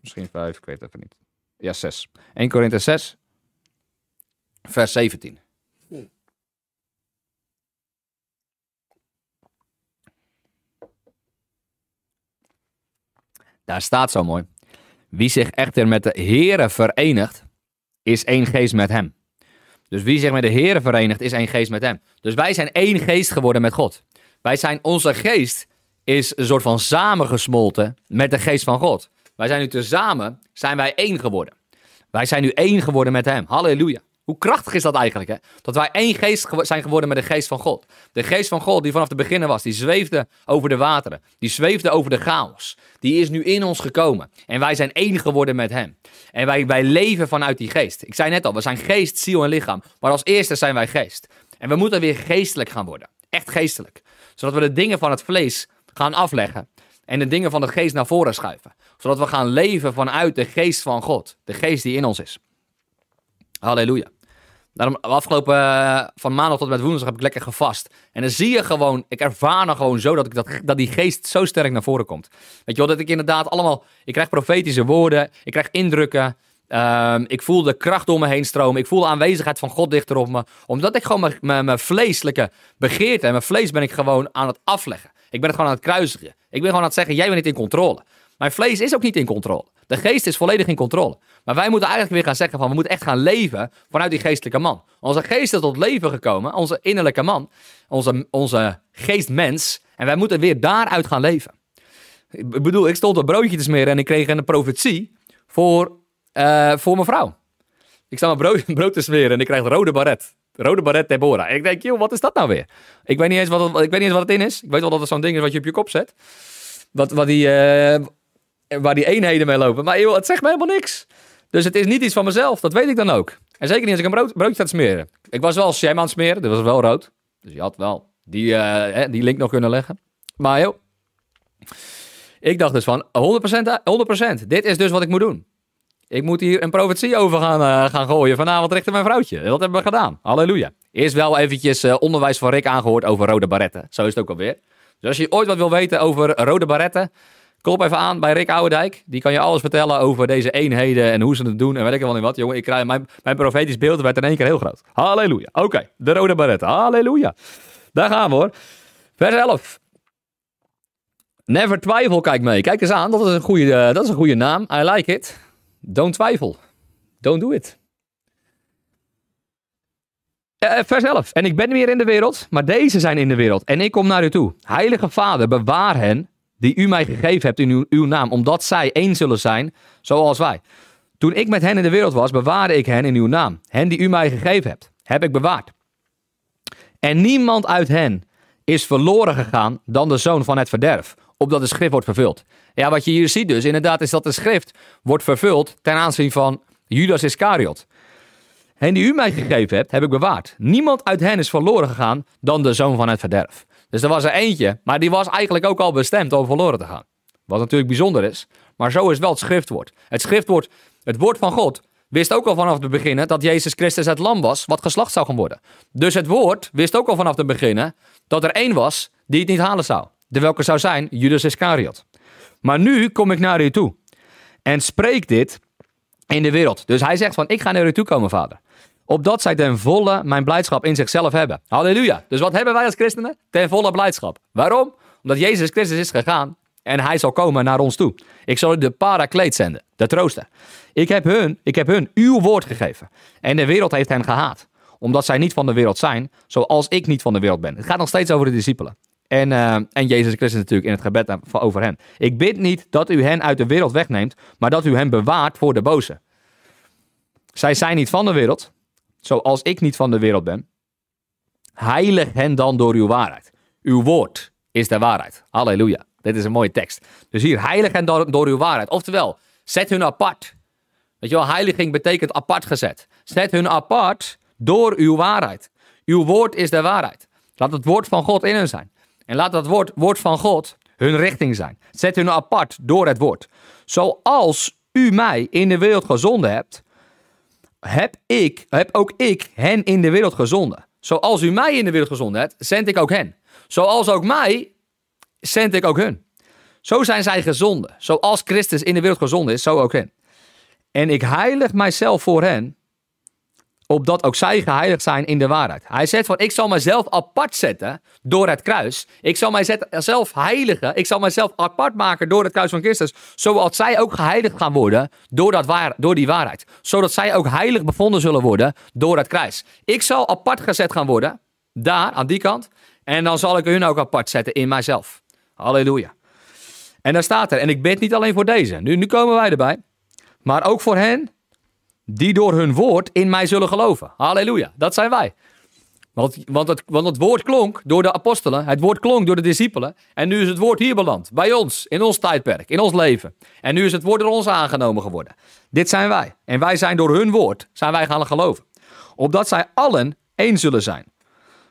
Misschien vijf, ik weet het even niet. Ja, zes. één Korinthe zes, vers zeventien. Hmm. Daar staat zo mooi. Wie zich echter met de Heere verenigt, is één geest met hem. Dus wie zich met de Heere verenigt, is één geest met hem. Dus wij zijn één geest geworden met God. Wij zijn, onze geest is een soort van samengesmolten met de geest van God. Wij zijn nu tezamen, zijn wij één geworden. Wij zijn nu één geworden met hem. Halleluja. Hoe krachtig is dat eigenlijk, hè? Dat wij één geest ge- zijn geworden met de geest van God. De geest van God die vanaf het begin was, die zweefde over de wateren. Die zweefde over de chaos. Die is nu in ons gekomen. En wij zijn één geworden met hem. En wij, wij leven vanuit die geest. Ik zei net al, we zijn geest, ziel en lichaam. Maar als eerste zijn wij geest. En we moeten weer geestelijk gaan worden. Echt geestelijk. Zodat we de dingen van het vlees gaan afleggen. En de dingen van de geest naar voren schuiven. Zodat we gaan leven vanuit de geest van God. De geest die in ons is. Halleluja. Daarom, afgelopen uh, van maandag tot met woensdag heb ik lekker gevast. En dan zie je gewoon, ik ervaar dan gewoon zo dat, ik dat, dat die geest zo sterk naar voren komt. Weet je wel, dat ik inderdaad allemaal, ik krijg profetische woorden, ik krijg indrukken. Uh, ik voel de kracht om me heen stromen. Ik voel de aanwezigheid van God dichter op me. Omdat ik gewoon mijn vleeselijke begeerte en mijn vlees ben ik gewoon aan het afleggen. Ik ben het gewoon aan het kruisigen. Ik ben gewoon aan het zeggen, jij bent niet in controle. Mijn vlees is ook niet in controle. De geest is volledig in controle. Maar wij moeten eigenlijk weer gaan zeggen van, we moeten echt gaan leven vanuit die geestelijke man. Onze geest is tot leven gekomen. Onze innerlijke man. Onze, onze geestmens. En wij moeten weer daaruit gaan leven. Ik bedoel, ik stond een broodje te smeren en ik kreeg een profetie voor, uh, voor mijn vrouw. Ik sta mijn brood, brood te smeren en ik krijg rode baret. Rode baret Deborah. En ik denk, joh, wat is dat nou weer? Ik weet niet eens wat het, ik weet niet eens wat het in is. Ik weet wel dat het zo'n ding is wat je op je kop zet. Wat, wat die... Uh, waar die eenheden mee lopen. Maar joh, het zegt me helemaal niks. Dus het is niet iets van mezelf. Dat weet ik dan ook. En zeker niet als ik een brood, broodje aan het smeren. Ik was wel jam aan het smeren. Dat was wel rood. Dus je had wel die, uh, hè, die link nog kunnen leggen. Maar joh. Ik dacht dus van honderd procent. honderd procent. Dit is dus wat ik moet doen. Ik moet hier een profetie over gaan, uh, gaan gooien. Vanavond richtte mijn vrouwtje. Dat hebben we gedaan. Halleluja. Eerst wel eventjes uh, onderwijs van Rick aangehoord over rode baretten. Zo is het ook alweer. Dus als je ooit wat wil weten over rode baretten, klop even aan bij Rick Ouwendijk. Die kan je alles vertellen over deze eenheden en hoe ze het doen en weet ik wel niet wat. Jongen, ik krijg mijn, mijn profetisch beeld werd in één keer heel groot. Halleluja. Oké, okay. De rode baretten. Halleluja. Daar gaan we hoor. Vers elf. Never twijfel, kijk mee. Kijk eens aan, dat is een goede, uh, dat is een goede naam. I like it. Don't twijfel. Don't do it. Uh, vers elf. En ik ben weer in de wereld, maar deze zijn in de wereld. En ik kom naar u toe. Heilige Vader, bewaar hen die u mij gegeven hebt in uw, uw naam, omdat zij één zullen zijn, zoals wij. Toen ik met hen in de wereld was, bewaarde ik hen in uw naam. Hen die u mij gegeven hebt, heb ik bewaard. En niemand uit hen is verloren gegaan dan de zoon van het verderf, opdat de schrift wordt vervuld. Ja, wat je hier ziet dus, inderdaad, is dat de schrift wordt vervuld ten aanzien van Judas Iscariot. Hen die u mij gegeven hebt, heb ik bewaard. Niemand uit hen is verloren gegaan dan de zoon van het verderf. Dus er was er eentje, maar die was eigenlijk ook al bestemd om verloren te gaan. Wat natuurlijk bijzonder is, maar zo is wel het schriftwoord. Het schriftwoord, het woord van God, wist ook al vanaf het begin dat Jezus Christus het lam was wat geslacht zou gaan worden. Dus het woord wist ook al vanaf het begin dat er één was die het niet halen zou. De welke zou zijn Judas Iscariot. Maar nu kom ik naar u toe en spreek dit in de wereld. Dus hij zegt van, ik ga naar u toe komen, Vader. Opdat zij ten volle mijn blijdschap in zichzelf hebben. Halleluja. Dus wat hebben wij als christenen? Ten volle blijdschap. Waarom? Omdat Jezus Christus is gegaan en hij zal komen naar ons toe. Ik zal u de parakleet zenden, de trooster. Ik heb hun, ik heb hun uw woord gegeven. En de wereld heeft hen gehaat. Omdat zij niet van de wereld zijn, zoals ik niet van de wereld ben. Het gaat nog steeds over de discipelen. En, uh, en Jezus Christus natuurlijk in het gebed over hen. Ik bid niet dat u hen uit de wereld wegneemt, maar dat u hen bewaart voor de boze. Zij zijn niet van de wereld, zoals ik niet van de wereld ben. Heilig hen dan door uw waarheid. Uw woord is de waarheid. Halleluja. Dit is een mooie tekst. Dus hier, heilig hen door, door uw waarheid. Oftewel, zet hun apart. Weet je wel, heiliging betekent apart gezet. Zet hun apart door uw waarheid. Uw woord is de waarheid. Laat het woord van God in hen zijn. En laat dat woord, woord van God hun richting zijn. Zet hun apart door het woord. Zoals u mij in de wereld gezonden hebt, heb, ik, heb ook ik hen in de wereld gezonden. Zoals u mij in de wereld gezonden hebt, zend ik ook hen. Zoals ook mij, zend ik ook hun. Zo zijn zij gezonden. Zoals Christus in de wereld gezonden is, zo ook hen. En ik heilig mijzelf voor hen, opdat ook zij geheiligd zijn in de waarheid. Hij zegt van, ik zal mezelf apart zetten door het kruis. Ik zal mijzelf heiligen. Ik zal mijzelf apart maken door het kruis van Christus. Zodat zij ook geheiligd gaan worden door, dat waar, door die waarheid. Zodat zij ook heilig bevonden zullen worden door het kruis. Ik zal apart gezet gaan worden, daar, aan die kant. En dan zal ik hun ook apart zetten in mijzelf. Halleluja. En daar staat er, en ik bid niet alleen voor deze. Nu, nu komen wij erbij. Maar ook voor hen die door hun woord in mij zullen geloven. Halleluja, dat zijn wij. Want, want, het, want het woord klonk door de apostelen, het woord klonk door de discipelen, en nu is het woord hier beland, bij ons, in ons tijdperk, in ons leven. En nu is het woord door ons aangenomen geworden. Dit zijn wij. En wij zijn door hun woord, zijn wij gaan geloven. Opdat zij allen één zullen zijn.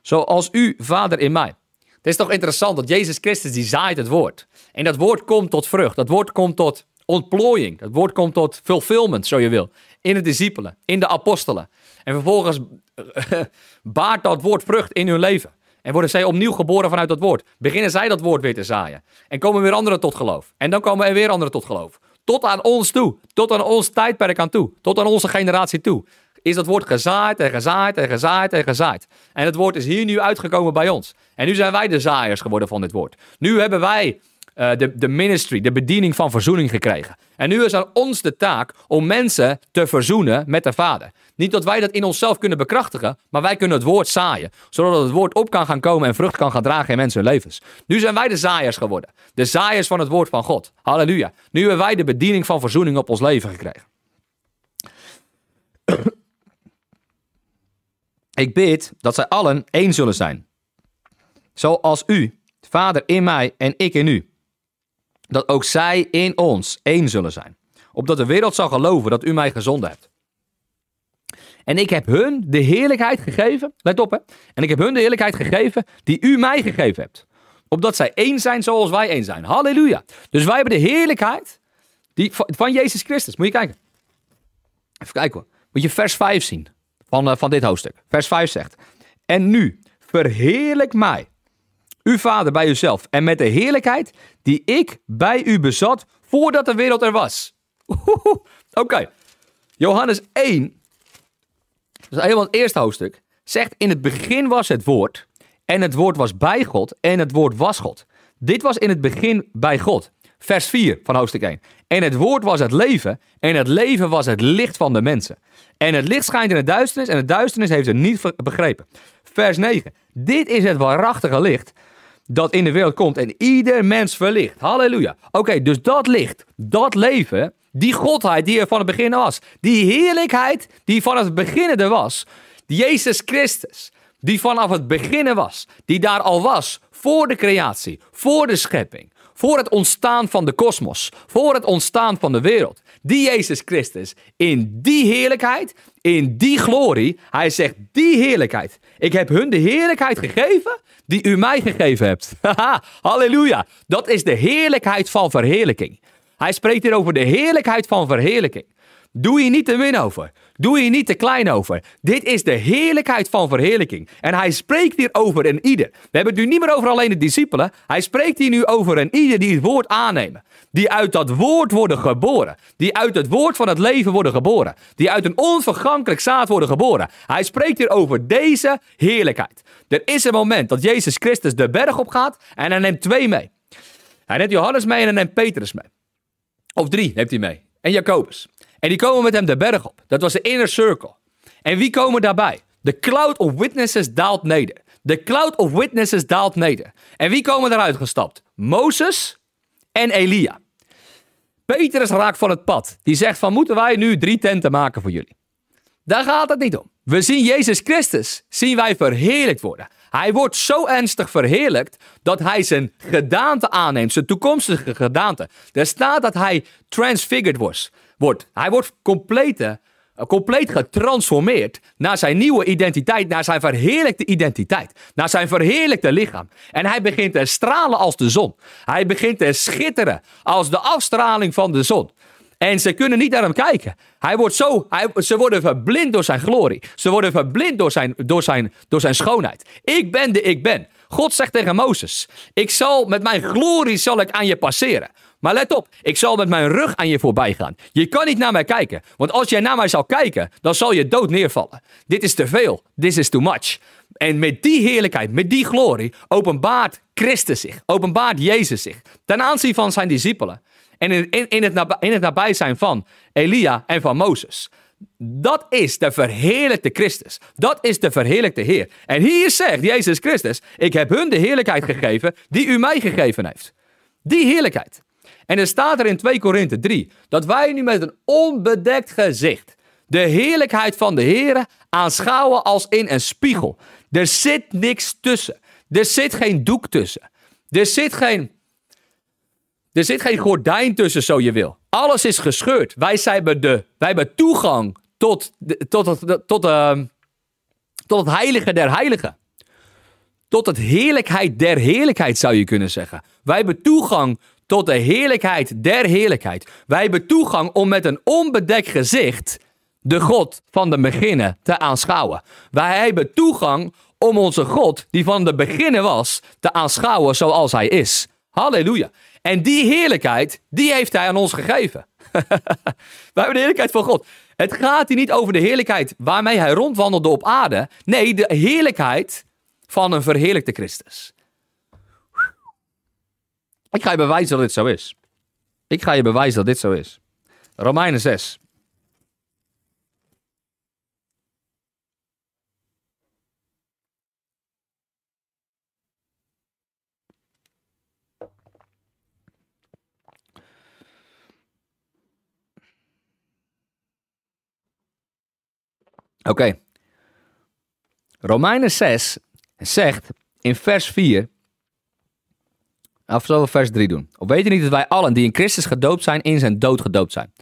Zoals u, Vader, in mij. Het is toch interessant dat Jezus Christus, die zaait het woord. En dat woord komt tot vrucht, dat woord komt tot ontplooiing. Het woord komt tot fulfillment, zo je wil. In de discipelen, in de apostelen. En vervolgens baart dat woord vrucht in hun leven. En worden zij opnieuw geboren vanuit dat woord. Beginnen zij dat woord weer te zaaien. En komen weer anderen tot geloof. En dan komen er weer anderen tot geloof. Tot aan ons toe. Tot aan ons tijdperk aan toe. Tot aan onze generatie toe. Is dat woord gezaaid en gezaaid en gezaaid en gezaaid. En het woord is hier nu uitgekomen bij ons. En nu zijn wij de zaaiers geworden van dit woord. Nu hebben wij Uh, de, de ministry, de bediening van verzoening gekregen. En nu is aan ons de taak om mensen te verzoenen met de Vader. Niet dat wij dat in onszelf kunnen bekrachtigen, maar wij kunnen het woord zaaien. Zodat het woord op kan gaan komen en vrucht kan gaan dragen in mensen hun levens. Nu zijn wij de zaaiers geworden. De zaaiers van het woord van God. Halleluja. Nu hebben wij de bediening van verzoening op ons leven gekregen. Ik bid dat zij allen één zullen zijn. Zoals u, Vader, in mij en ik in u. Dat ook zij in ons één zullen zijn. Opdat de wereld zal geloven dat u mij gezonden hebt. En ik heb hun de heerlijkheid gegeven. Let op hè. En ik heb hun de heerlijkheid gegeven die u mij gegeven hebt. Opdat zij één zijn zoals wij één zijn. Halleluja. Dus wij hebben de heerlijkheid die, van Jezus Christus. Moet je kijken. Even kijken hoor. Moet je vers vijf zien van, van dit hoofdstuk. Vers vijf zegt. En nu verheerlijk mij, uw Vader, bij uzelf en met de heerlijkheid die ik bij u bezat voordat de wereld er was. Oké. Okay. Johannes één, dat is helemaal het eerste hoofdstuk, zegt in het begin was het woord en het woord was bij God en het woord was God. Dit was in het begin bij God. vers vier van hoofdstuk één. En het woord was het leven en het leven was het licht van de mensen. En het licht schijnt in de duisternis en de duisternis heeft het niet begrepen. Vers negen. Dit is het waarachtige licht dat in de wereld komt en ieder mens verlicht. Halleluja. Oké, okay, dus dat licht, dat leven, die godheid die er van het begin was. Die heerlijkheid die vanaf het begin er was. Jezus Christus, die vanaf het begin was. Die daar al was voor de creatie, voor de schepping. Voor het ontstaan van de kosmos. Voor het ontstaan van de wereld. Die Jezus Christus. In die heerlijkheid. In die glorie. Hij zegt die heerlijkheid. Ik heb hun de heerlijkheid gegeven. Die u mij gegeven hebt. Halleluja. Dat is de heerlijkheid van verheerlijking. Hij spreekt hier over de heerlijkheid van verheerlijking. Doe je niet te min over. Doe je niet te klein over. Dit is de heerlijkheid van verheerlijking. En hij spreekt hier over een ieder. We hebben het nu niet meer over alleen de discipelen. Hij spreekt hier nu over een ieder die het woord aannemen. Die uit dat woord worden geboren. Die uit het woord van het leven worden geboren. Die uit een onvergankelijk zaad worden geboren. Hij spreekt hier over deze heerlijkheid. Er is een moment dat Jezus Christus de berg op gaat en hij neemt twee mee. Hij neemt Johannes mee en hij neemt Petrus mee. Of drie neemt hij mee. En Jacobus. En die komen met hem de berg op. Dat was de inner circle. En wie komen daarbij? De cloud of witnesses daalt neder. De cloud of witnesses daalt neder. En wie komen eruit gestapt? Mozes en Elia. Petrus raakt van het pad. Die zegt van, moeten wij nu drie tenten maken voor jullie? Daar gaat het niet om. We zien Jezus Christus, zien wij verheerlijkt worden. Hij wordt zo ernstig verheerlijkt dat hij zijn gedaante aanneemt. Zijn toekomstige gedaante. Er staat dat hij transfigured was. Wordt. Hij wordt complete, compleet getransformeerd naar zijn nieuwe identiteit, naar zijn verheerlijkte identiteit, naar zijn verheerlijkte lichaam. En hij begint te stralen als de zon. Hij begint te schitteren als de afstraling van de zon. En ze kunnen niet naar hem kijken. Hij wordt zo, hij, ze worden verblind door zijn glorie. Ze worden verblind door zijn, door, zijn, door zijn schoonheid. Ik ben de ik ben. God zegt tegen Mozes, ik zal met mijn glorie zal ik aan je passeren. Maar let op, ik zal met mijn rug aan je voorbij gaan. Je kan niet naar mij kijken. Want als jij naar mij zal kijken, dan zal je dood neervallen. Dit is te veel. This is too much. En met die heerlijkheid, met die glorie, openbaart Christus zich. Openbaart Jezus zich. Ten aanzien van zijn discipelen. En in, in, in, het nabij, in het nabij zijn van Elia en van Mozes. Dat is de verheerlijkte Christus. Dat is de verheerlijkte Heer. En hier zegt Jezus Christus, ik heb hun de heerlijkheid gegeven die u mij gegeven heeft. Die heerlijkheid. En er staat er in twee Korinthe drie, dat wij nu met een onbedekt gezicht de heerlijkheid van de Heere aanschouwen als in een spiegel. Er zit niks tussen. Er zit geen doek tussen. Er zit geen, er zit geen gordijn tussen, zo je wil. Alles is gescheurd. Wij, zijn de, wij hebben toegang tot, de, tot, het, tot, uh, tot het heilige der heiligen. Tot het heerlijkheid der heerlijkheid, zou je kunnen zeggen. Wij hebben toegang tot de heerlijkheid der heerlijkheid. Wij hebben toegang om met een onbedekt gezicht de God van de beginnen te aanschouwen. Wij hebben toegang om onze God, die van de beginnen was, te aanschouwen zoals hij is. Halleluja. En die heerlijkheid, die heeft hij aan ons gegeven. Wij hebben de heerlijkheid van God. Het gaat hier niet over de heerlijkheid waarmee hij rondwandelde op aarde. Nee, de heerlijkheid van een verheerlijkte Christus. Ik ga je bewijzen dat dit zo is. Ik ga je bewijzen dat dit zo is. Romeinen zes. Oké. Okay. Romeinen zes zegt in vers vier... Of zullen we vers drie doen? Of weet je niet dat wij allen die in Christus gedoopt zijn, in zijn dood gedoopt zijn?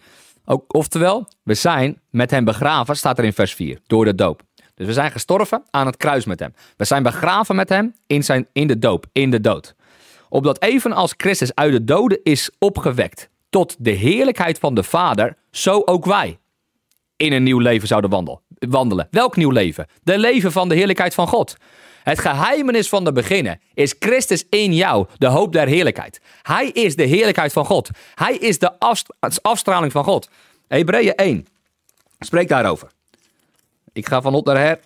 Ook, oftewel, we zijn met hem begraven, staat er in vers vier, door de doop. Dus we zijn gestorven aan het kruis met hem. We zijn begraven met hem in, zijn, in de doop, in de dood. Opdat evenals Christus uit de doden is opgewekt tot de heerlijkheid van de Vader, zo ook wij in een nieuw leven zouden wandelen. Welk nieuw leven? De leven van de heerlijkheid van God. Het geheimenis van de beginnen is Christus in jou, de hoop der heerlijkheid. Hij is de heerlijkheid van God. Hij is de afstraling van God. Hebreeën één spreekt daarover. Ik ga van hot naar her.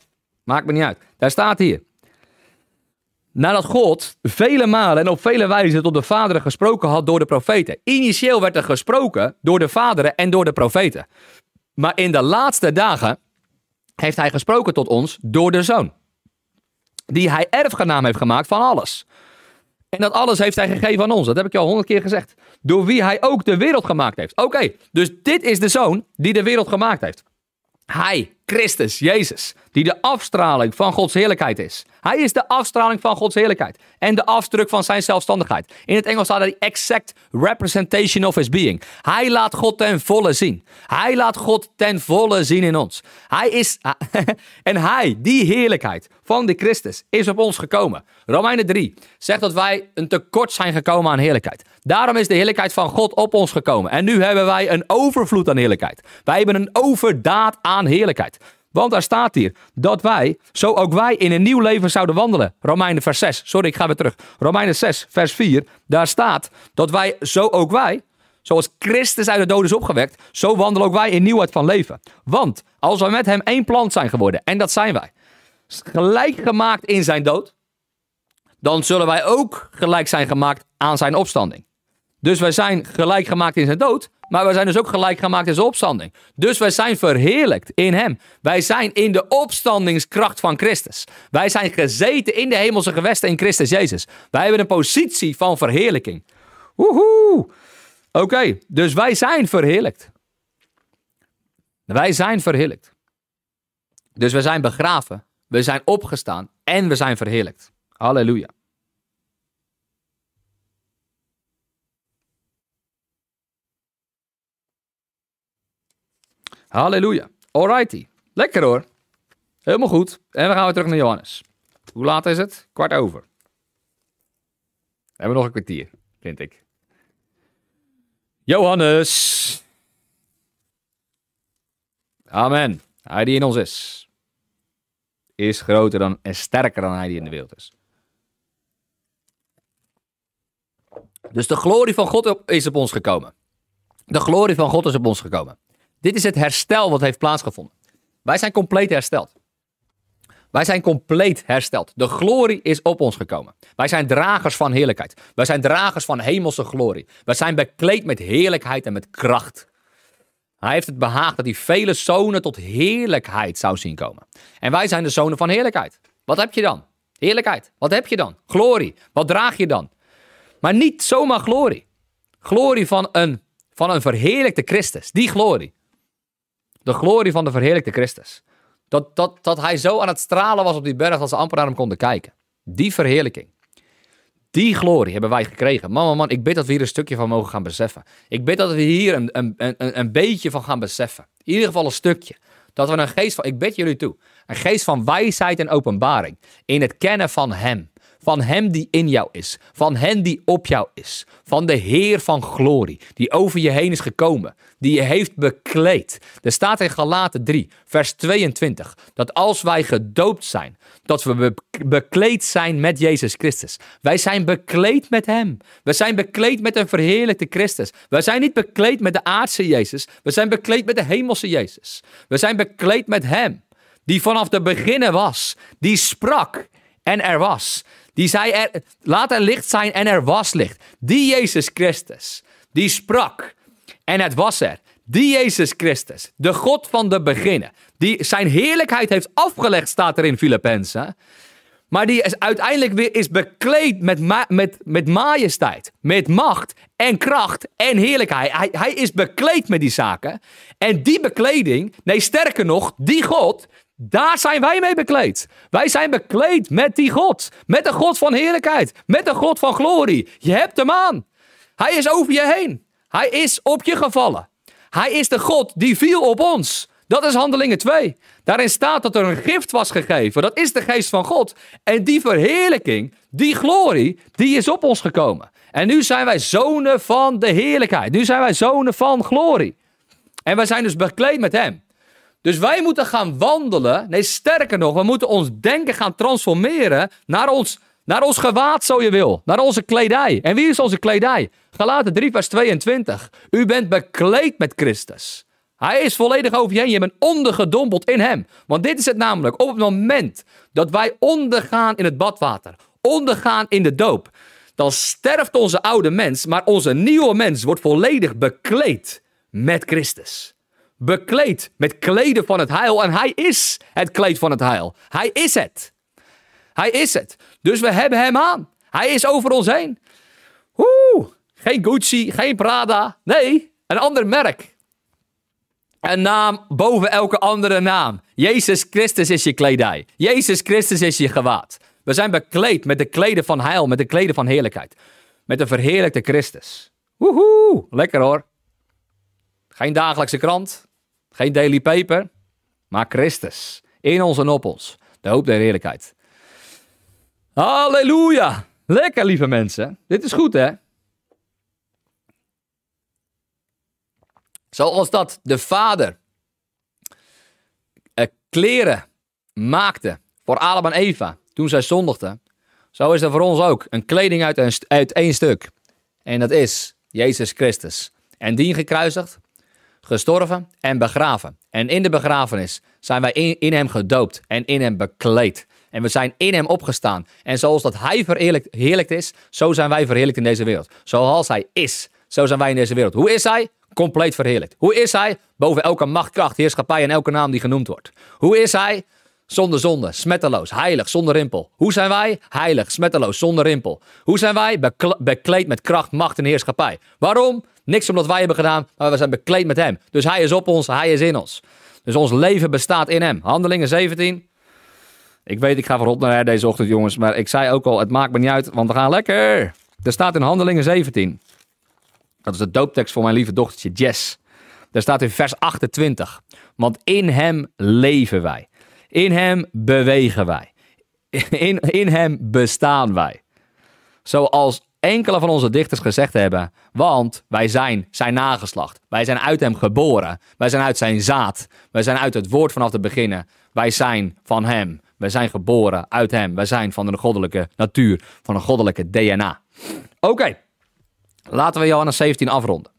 Maakt me niet uit. Daar staat hier. Nadat God vele malen en op vele wijzen tot de vaderen gesproken had door de profeten. Initieel werd er gesproken door de vaderen en door de profeten. Maar in de laatste dagen heeft hij gesproken tot ons door de Zoon. Die hij erfgenaam heeft gemaakt van alles. En dat alles heeft hij gegeven aan ons. Dat heb ik je al honderd keer gezegd. Door wie hij ook de wereld gemaakt heeft. Oké, okay, dus dit is de Zoon die de wereld gemaakt heeft. Hij, Christus, Jezus, die de afstraling van Gods heerlijkheid is. Hij is de afstraling van Gods heerlijkheid. En de afdruk van zijn zelfstandigheid. In het Engels staat hij exact representation of his being. Hij laat God ten volle zien. Hij laat God ten volle zien in ons. Hij is, en hij, die heerlijkheid van de Christus, is op ons gekomen. Romeinen drie zegt dat wij een tekort zijn gekomen aan heerlijkheid. Daarom is de heerlijkheid van God op ons gekomen. En nu hebben wij een overvloed aan heerlijkheid. Wij hebben een overdaad aan heerlijkheid. Want daar staat hier dat wij, zo ook wij, in een nieuw leven zouden wandelen. Romeinen vers zes. Sorry, ik ga weer terug. Romeinen zes vers vier. Daar staat dat wij, zo ook wij, zoals Christus uit de dood is opgewekt, zo wandelen ook wij in nieuwheid van leven. Want als wij met hem één plant zijn geworden, en dat zijn wij, gelijk gemaakt in zijn dood, dan zullen wij ook gelijk zijn gemaakt aan zijn opstanding. Dus wij zijn gelijk gemaakt in zijn dood, maar wij zijn dus ook gelijk gemaakt in zijn opstanding. Dus wij zijn verheerlijkt in hem. Wij zijn in de opstandingskracht van Christus. Wij zijn gezeten in de hemelse gewesten in Christus Jezus. Wij hebben een positie van verheerlijking. Woehoe! Oké, okay, dus wij zijn verheerlijkt. Wij zijn verheerlijkt. Dus we zijn begraven, we zijn opgestaan en we zijn verheerlijkt. Halleluja. Halleluja. Alrighty. Lekker hoor. Helemaal goed. En we gaan weer terug naar Johannes. Hoe laat is het? Kwart over. We hebben nog een kwartier, vind ik. Johannes. Amen. Hij die in ons is, is groter dan en sterker dan hij die in de wereld is. Dus de glorie van God is op ons gekomen. De glorie van God is op ons gekomen. Dit is het herstel wat heeft plaatsgevonden. Wij zijn compleet hersteld. Wij zijn compleet hersteld. De glorie is op ons gekomen. Wij zijn dragers van heerlijkheid. Wij zijn dragers van hemelse glorie. Wij zijn bekleed met heerlijkheid en met kracht. Hij heeft het behaagd dat hij vele zonen tot heerlijkheid zou zien komen. En wij zijn de zonen van heerlijkheid. Wat heb je dan? Heerlijkheid. Wat heb je dan? Glorie. Wat draag je dan? Maar niet zomaar glorie. Glorie van een, van een verheerlijkte Christus. Die glorie. De glorie van de verheerlijkte Christus. Dat, dat, dat hij zo aan het stralen was op die berg dat ze amper naar hem konden kijken. Die verheerlijking. Die glorie hebben wij gekregen. Man, man, man, ik bid dat we hier een stukje van mogen gaan beseffen. Ik bid dat we hier een, een, een, een beetje van gaan beseffen. In ieder geval een stukje. Dat we een geest van, ik bid jullie toe, een geest van wijsheid en openbaring. In het kennen van hem. Van hem die in jou is. Van hem die op jou is. Van de Heer van glorie. Die over je heen is gekomen. Die je heeft bekleed. Er staat in Galaten drie, vers tweeëntwintig. Dat als wij gedoopt zijn. Dat we be- bekleed zijn met Jezus Christus. Wij zijn bekleed met hem. We zijn bekleed met een verheerlijkte Christus. Wij zijn niet bekleed met de aardse Jezus. We zijn bekleed met de hemelse Jezus. We zijn bekleed met hem. Die vanaf de beginnen was. Die sprak en er was. Die zei, er, laat er licht zijn en er was licht. Die Jezus Christus, die sprak en het was er. Die Jezus Christus, de God van de beginnen, die zijn heerlijkheid heeft afgelegd, staat er in Filippenzen. Maar die is uiteindelijk weer is bekleed met, ma- met, met majesteit, met macht en kracht en heerlijkheid. Hij, hij is bekleed met die zaken. En die bekleding, nee sterker nog, die God, daar zijn wij mee bekleed. Wij zijn bekleed met die God. Met de God van heerlijkheid. Met de God van glorie. Je hebt hem aan. Hij is over je heen. Hij is op je gevallen. Hij is de God die viel op ons. Dat is Handelingen twee. Daarin staat dat er een gift was gegeven. Dat is de geest van God. En die verheerlijking, die glorie, die is op ons gekomen. En nu zijn wij zonen van de heerlijkheid. Nu zijn wij zonen van glorie. En wij zijn dus bekleed met hem. Dus wij moeten gaan wandelen. Nee, sterker nog, we moeten ons denken gaan transformeren naar ons, naar ons gewaad, zo je wil. Naar onze kledij. En wie is onze kledij? Galaten drie, vers tweeëntwintig. U bent bekleed met Christus. Hij is volledig over je heen. Je bent ondergedompeld in hem. Want dit is het namelijk. Op het moment dat wij ondergaan in het badwater. ondergaan in de doop. Dan sterft onze oude mens, maar onze nieuwe mens wordt volledig bekleed met Christus. Bekleed met kleden van het heil. En hij is het kleed van het heil. Hij is het. Hij is het. Dus we hebben hem aan. Hij is over ons heen. Oeh, geen Gucci, geen Prada. Nee, een ander merk. Een naam boven elke andere naam. Jezus Christus is je kledij. Jezus Christus is je gewaad. We zijn bekleed met de kleden van heil, met de kleden van heerlijkheid. Met de verheerlijkte Christus. Woehoe, lekker hoor. Geen dagelijkse krant, geen daily paper, maar Christus. In ons en op ons. De hoop der heerlijkheid. Halleluja. Lekker, lieve mensen. Dit is goed, hè? Zoals dat de Vader kleren maakte voor Adam en Eva toen zij zondigden, zo is er voor ons ook een kleding uit, een, uit één stuk. En dat is Jezus Christus. En die gekruisigd, gestorven en begraven. En in de begrafenis zijn wij in, in hem gedoopt en in hem bekleed. En we zijn in hem opgestaan. En zoals dat hij verheerlijkt, verheerlijkt is, zo zijn wij verheerlijkt in deze wereld. Zoals hij is, zo zijn wij in deze wereld. Hoe is hij? Compleet verheerlijkt. Hoe is hij? Boven elke macht, kracht, heerschappij en elke naam die genoemd wordt. Hoe is hij? Zonder zonde, smetteloos, heilig, zonder rimpel. Hoe zijn wij? Heilig, smetteloos, zonder rimpel. Hoe zijn wij? Bekle- bekleed met kracht, macht en heerschappij. Waarom? Niks omdat wij hebben gedaan, maar we zijn bekleed met hem. Dus hij is op ons, hij is in ons. Dus ons leven bestaat in hem. Handelingen zeventien. Ik weet, ik ga verrot naar her deze ochtend, jongens. Maar ik zei ook al, het maakt me niet uit, want we gaan lekker. Er staat in Handelingen zeventien. Dat is de dooptekst voor mijn lieve dochtertje Jess. Daar staat in vers achtentwintig. Want in hem leven wij. In hem bewegen wij. In, in hem bestaan wij. Zoals enkele van onze dichters gezegd hebben. Want wij zijn zijn nageslacht. Wij zijn uit hem geboren. Wij zijn uit zijn zaad. Wij zijn uit het woord vanaf het begin. Wij zijn van hem. Wij zijn geboren uit hem. Wij zijn van een goddelijke natuur. Van een goddelijke D N A. Oké. Okay. Laten we Johannes zeventien afronden.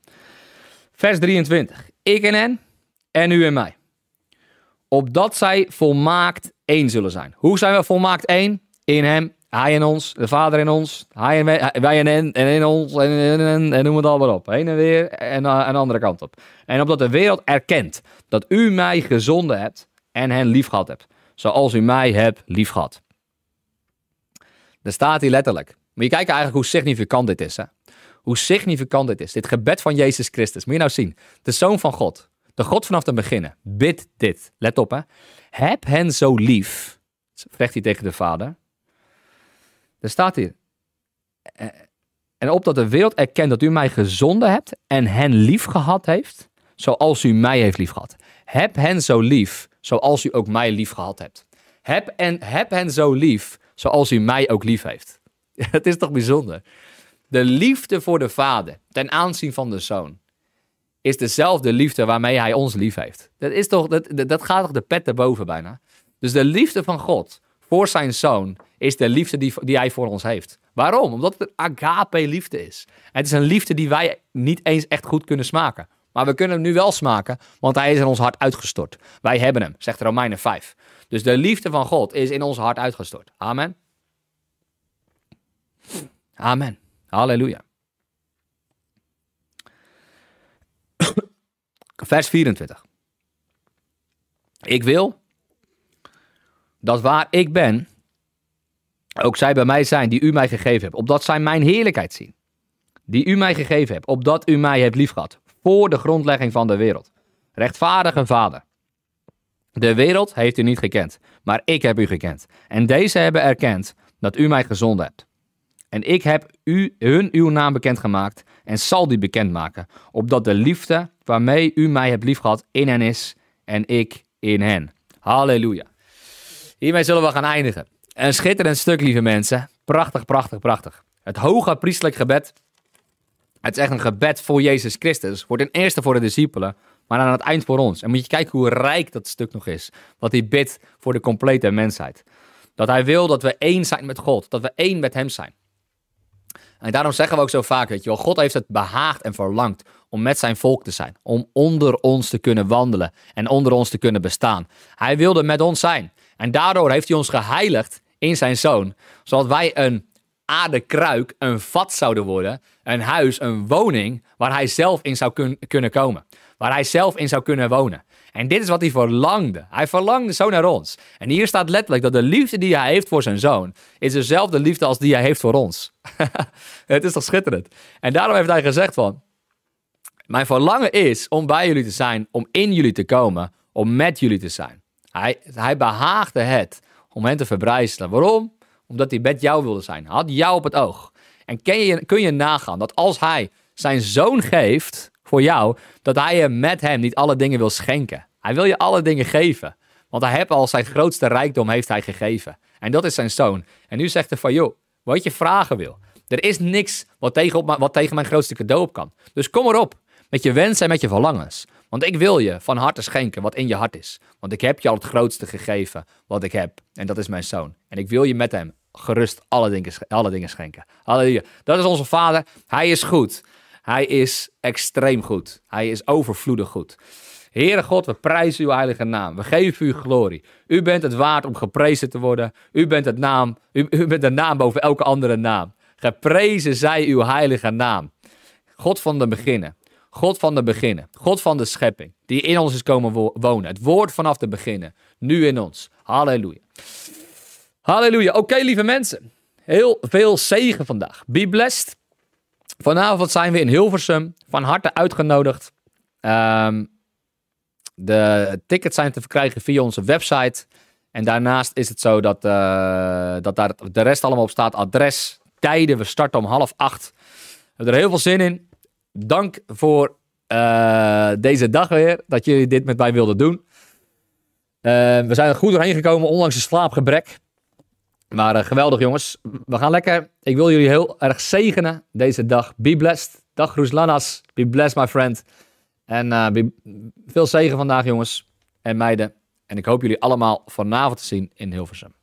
Vers drieëntwintig. Ik in hen en u in mij. Opdat zij volmaakt één zullen zijn. Hoe zijn we volmaakt één? In hem, hij in ons, de Vader in ons, hij en wij, wij en hen en in ons en, en, en, en noem het allemaal op. Heen en weer en de uh, andere kant op. En opdat de wereld erkent dat u mij gezonden hebt en hen lief gehad hebt. Zoals u mij hebt lief gehad. Daar staat hij letterlijk. Moet je kijken eigenlijk hoe significant dit is, hè? Hoe significant dit is. Dit gebed van Jezus Christus. Moet je nou zien. De Zoon van God. De God vanaf het begin. Bid dit. Let op, hè. Heb hen zo lief. Zegt hij tegen de Vader. Daar staat hier. En opdat de wereld erkent dat u mij gezonden hebt. En hen lief gehad heeft. Zoals u mij heeft lief gehad. Heb hen zo lief. Zoals u ook mij lief gehad hebt. Heb, en, heb hen zo lief. Zoals u mij ook lief heeft. Het is toch bijzonder. De liefde voor de Vader ten aanzien van de Zoon is dezelfde liefde waarmee hij ons lief heeft. Dat, is toch, dat, dat gaat toch de pet erboven bijna. Dus de liefde van God voor zijn Zoon is de liefde die, die hij voor ons heeft. Waarom? Omdat het een agape liefde is. En het is een liefde die wij niet eens echt goed kunnen smaken. Maar we kunnen hem nu wel smaken, want hij is in ons hart uitgestort. Wij hebben hem, zegt Romeinen vijf. Dus de liefde van God is in ons hart uitgestort. Amen. Amen. Halleluja. Vers vierentwintig. Ik wil dat waar ik ben, ook zij bij mij zijn die u mij gegeven hebt, opdat zij mijn heerlijkheid zien, die u mij gegeven hebt, opdat u mij hebt liefgehad, voor de grondlegging van de wereld. Rechtvaardige Vader, de wereld heeft u niet gekend, maar ik heb u gekend. En deze hebben erkend dat u mij gezonden hebt. En ik heb u, hun uw naam bekendgemaakt en zal die bekendmaken, opdat de liefde waarmee u mij hebt liefgehad in hen is en ik in hen. Halleluja. Hiermee zullen we gaan eindigen. Een schitterend stuk, lieve mensen. Prachtig, prachtig, prachtig. Het hoge priesterlijk gebed. Het is echt een gebed voor Jezus Christus. Wordt ten eerste voor de discipelen, maar aan het eind voor ons. En moet je kijken hoe rijk dat stuk nog is. Wat hij bidt voor de complete mensheid. Dat hij wil dat we één zijn met God. Dat we één met hem zijn. En daarom zeggen we ook zo vaak, weet je wel, God heeft het behaagd en verlangd om met zijn volk te zijn. Om onder ons te kunnen wandelen en onder ons te kunnen bestaan. Hij wilde met ons zijn. En daardoor heeft hij ons geheiligd in zijn Zoon. Zodat wij een aardekruik, een vat zouden worden, een huis, een woning, waar hij zelf in zou kun- kunnen komen. Waar hij zelf in zou kunnen wonen. En dit is wat hij verlangde. Hij verlangde zo naar ons. En hier staat letterlijk dat de liefde die hij heeft voor zijn Zoon is dezelfde liefde als die hij heeft voor ons. Het is toch schitterend? En daarom heeft hij gezegd van, mijn verlangen is om bij jullie te zijn, om in jullie te komen, om met jullie te zijn. Hij, hij behaagde het om hen te verbrijzelen. Waarom? Omdat hij met jou wilde zijn. Hij had jou op het oog. En kun je, kun je nagaan dat als hij zijn Zoon geeft voor jou, dat hij je met hem niet alle dingen wil schenken. Hij wil je alle dingen geven. Want hij heeft al zijn grootste rijkdom heeft hij gegeven. En dat is zijn Zoon. En nu zegt hij van, joh, wat je vragen wil. Er is niks wat tegen, op, wat tegen mijn grootste cadeau op kan. Dus kom erop. Met je wensen en met je verlangens. Want ik wil je van harte schenken wat in je hart is. Want ik heb je al het grootste gegeven wat ik heb. En dat is mijn Zoon. En ik wil je met hem gerust alle dingen, alle dingen schenken. Halleluja. Dat is onze Vader. Hij is goed. Hij is extreem goed. Hij is overvloedig goed. Heere God, we prijzen uw heilige naam. We geven u glorie. U bent het waard om geprezen te worden. U bent, het naam, u, u bent de naam boven elke andere naam. Geprezen zij uw heilige naam. God van de beginnen. God van de beginnen, God van de schepping, die in ons is komen wo- wonen. Het woord vanaf de beginnen, nu in ons. Halleluja. Halleluja. Oké, okay, lieve mensen. Heel veel zegen vandaag. Be blessed. Vanavond zijn we in Hilversum. Van harte uitgenodigd. Um, de tickets zijn te verkrijgen via onze website. En daarnaast is het zo dat, uh, dat daar de rest allemaal op staat. Adres, tijden. We starten om half acht. We hebben er heel veel zin in. Dank voor uh, deze dag weer, dat jullie dit met mij wilden doen. Uh, we zijn er goed doorheen gekomen, ondanks de slaapgebrek. Maar uh, geweldig jongens, we gaan lekker. Ik wil jullie heel erg zegenen deze dag. Be blessed. Dag Ruslanas. Be blessed my friend. En uh, be... veel zegen vandaag jongens en meiden. En ik hoop jullie allemaal vanavond te zien in Hilversum.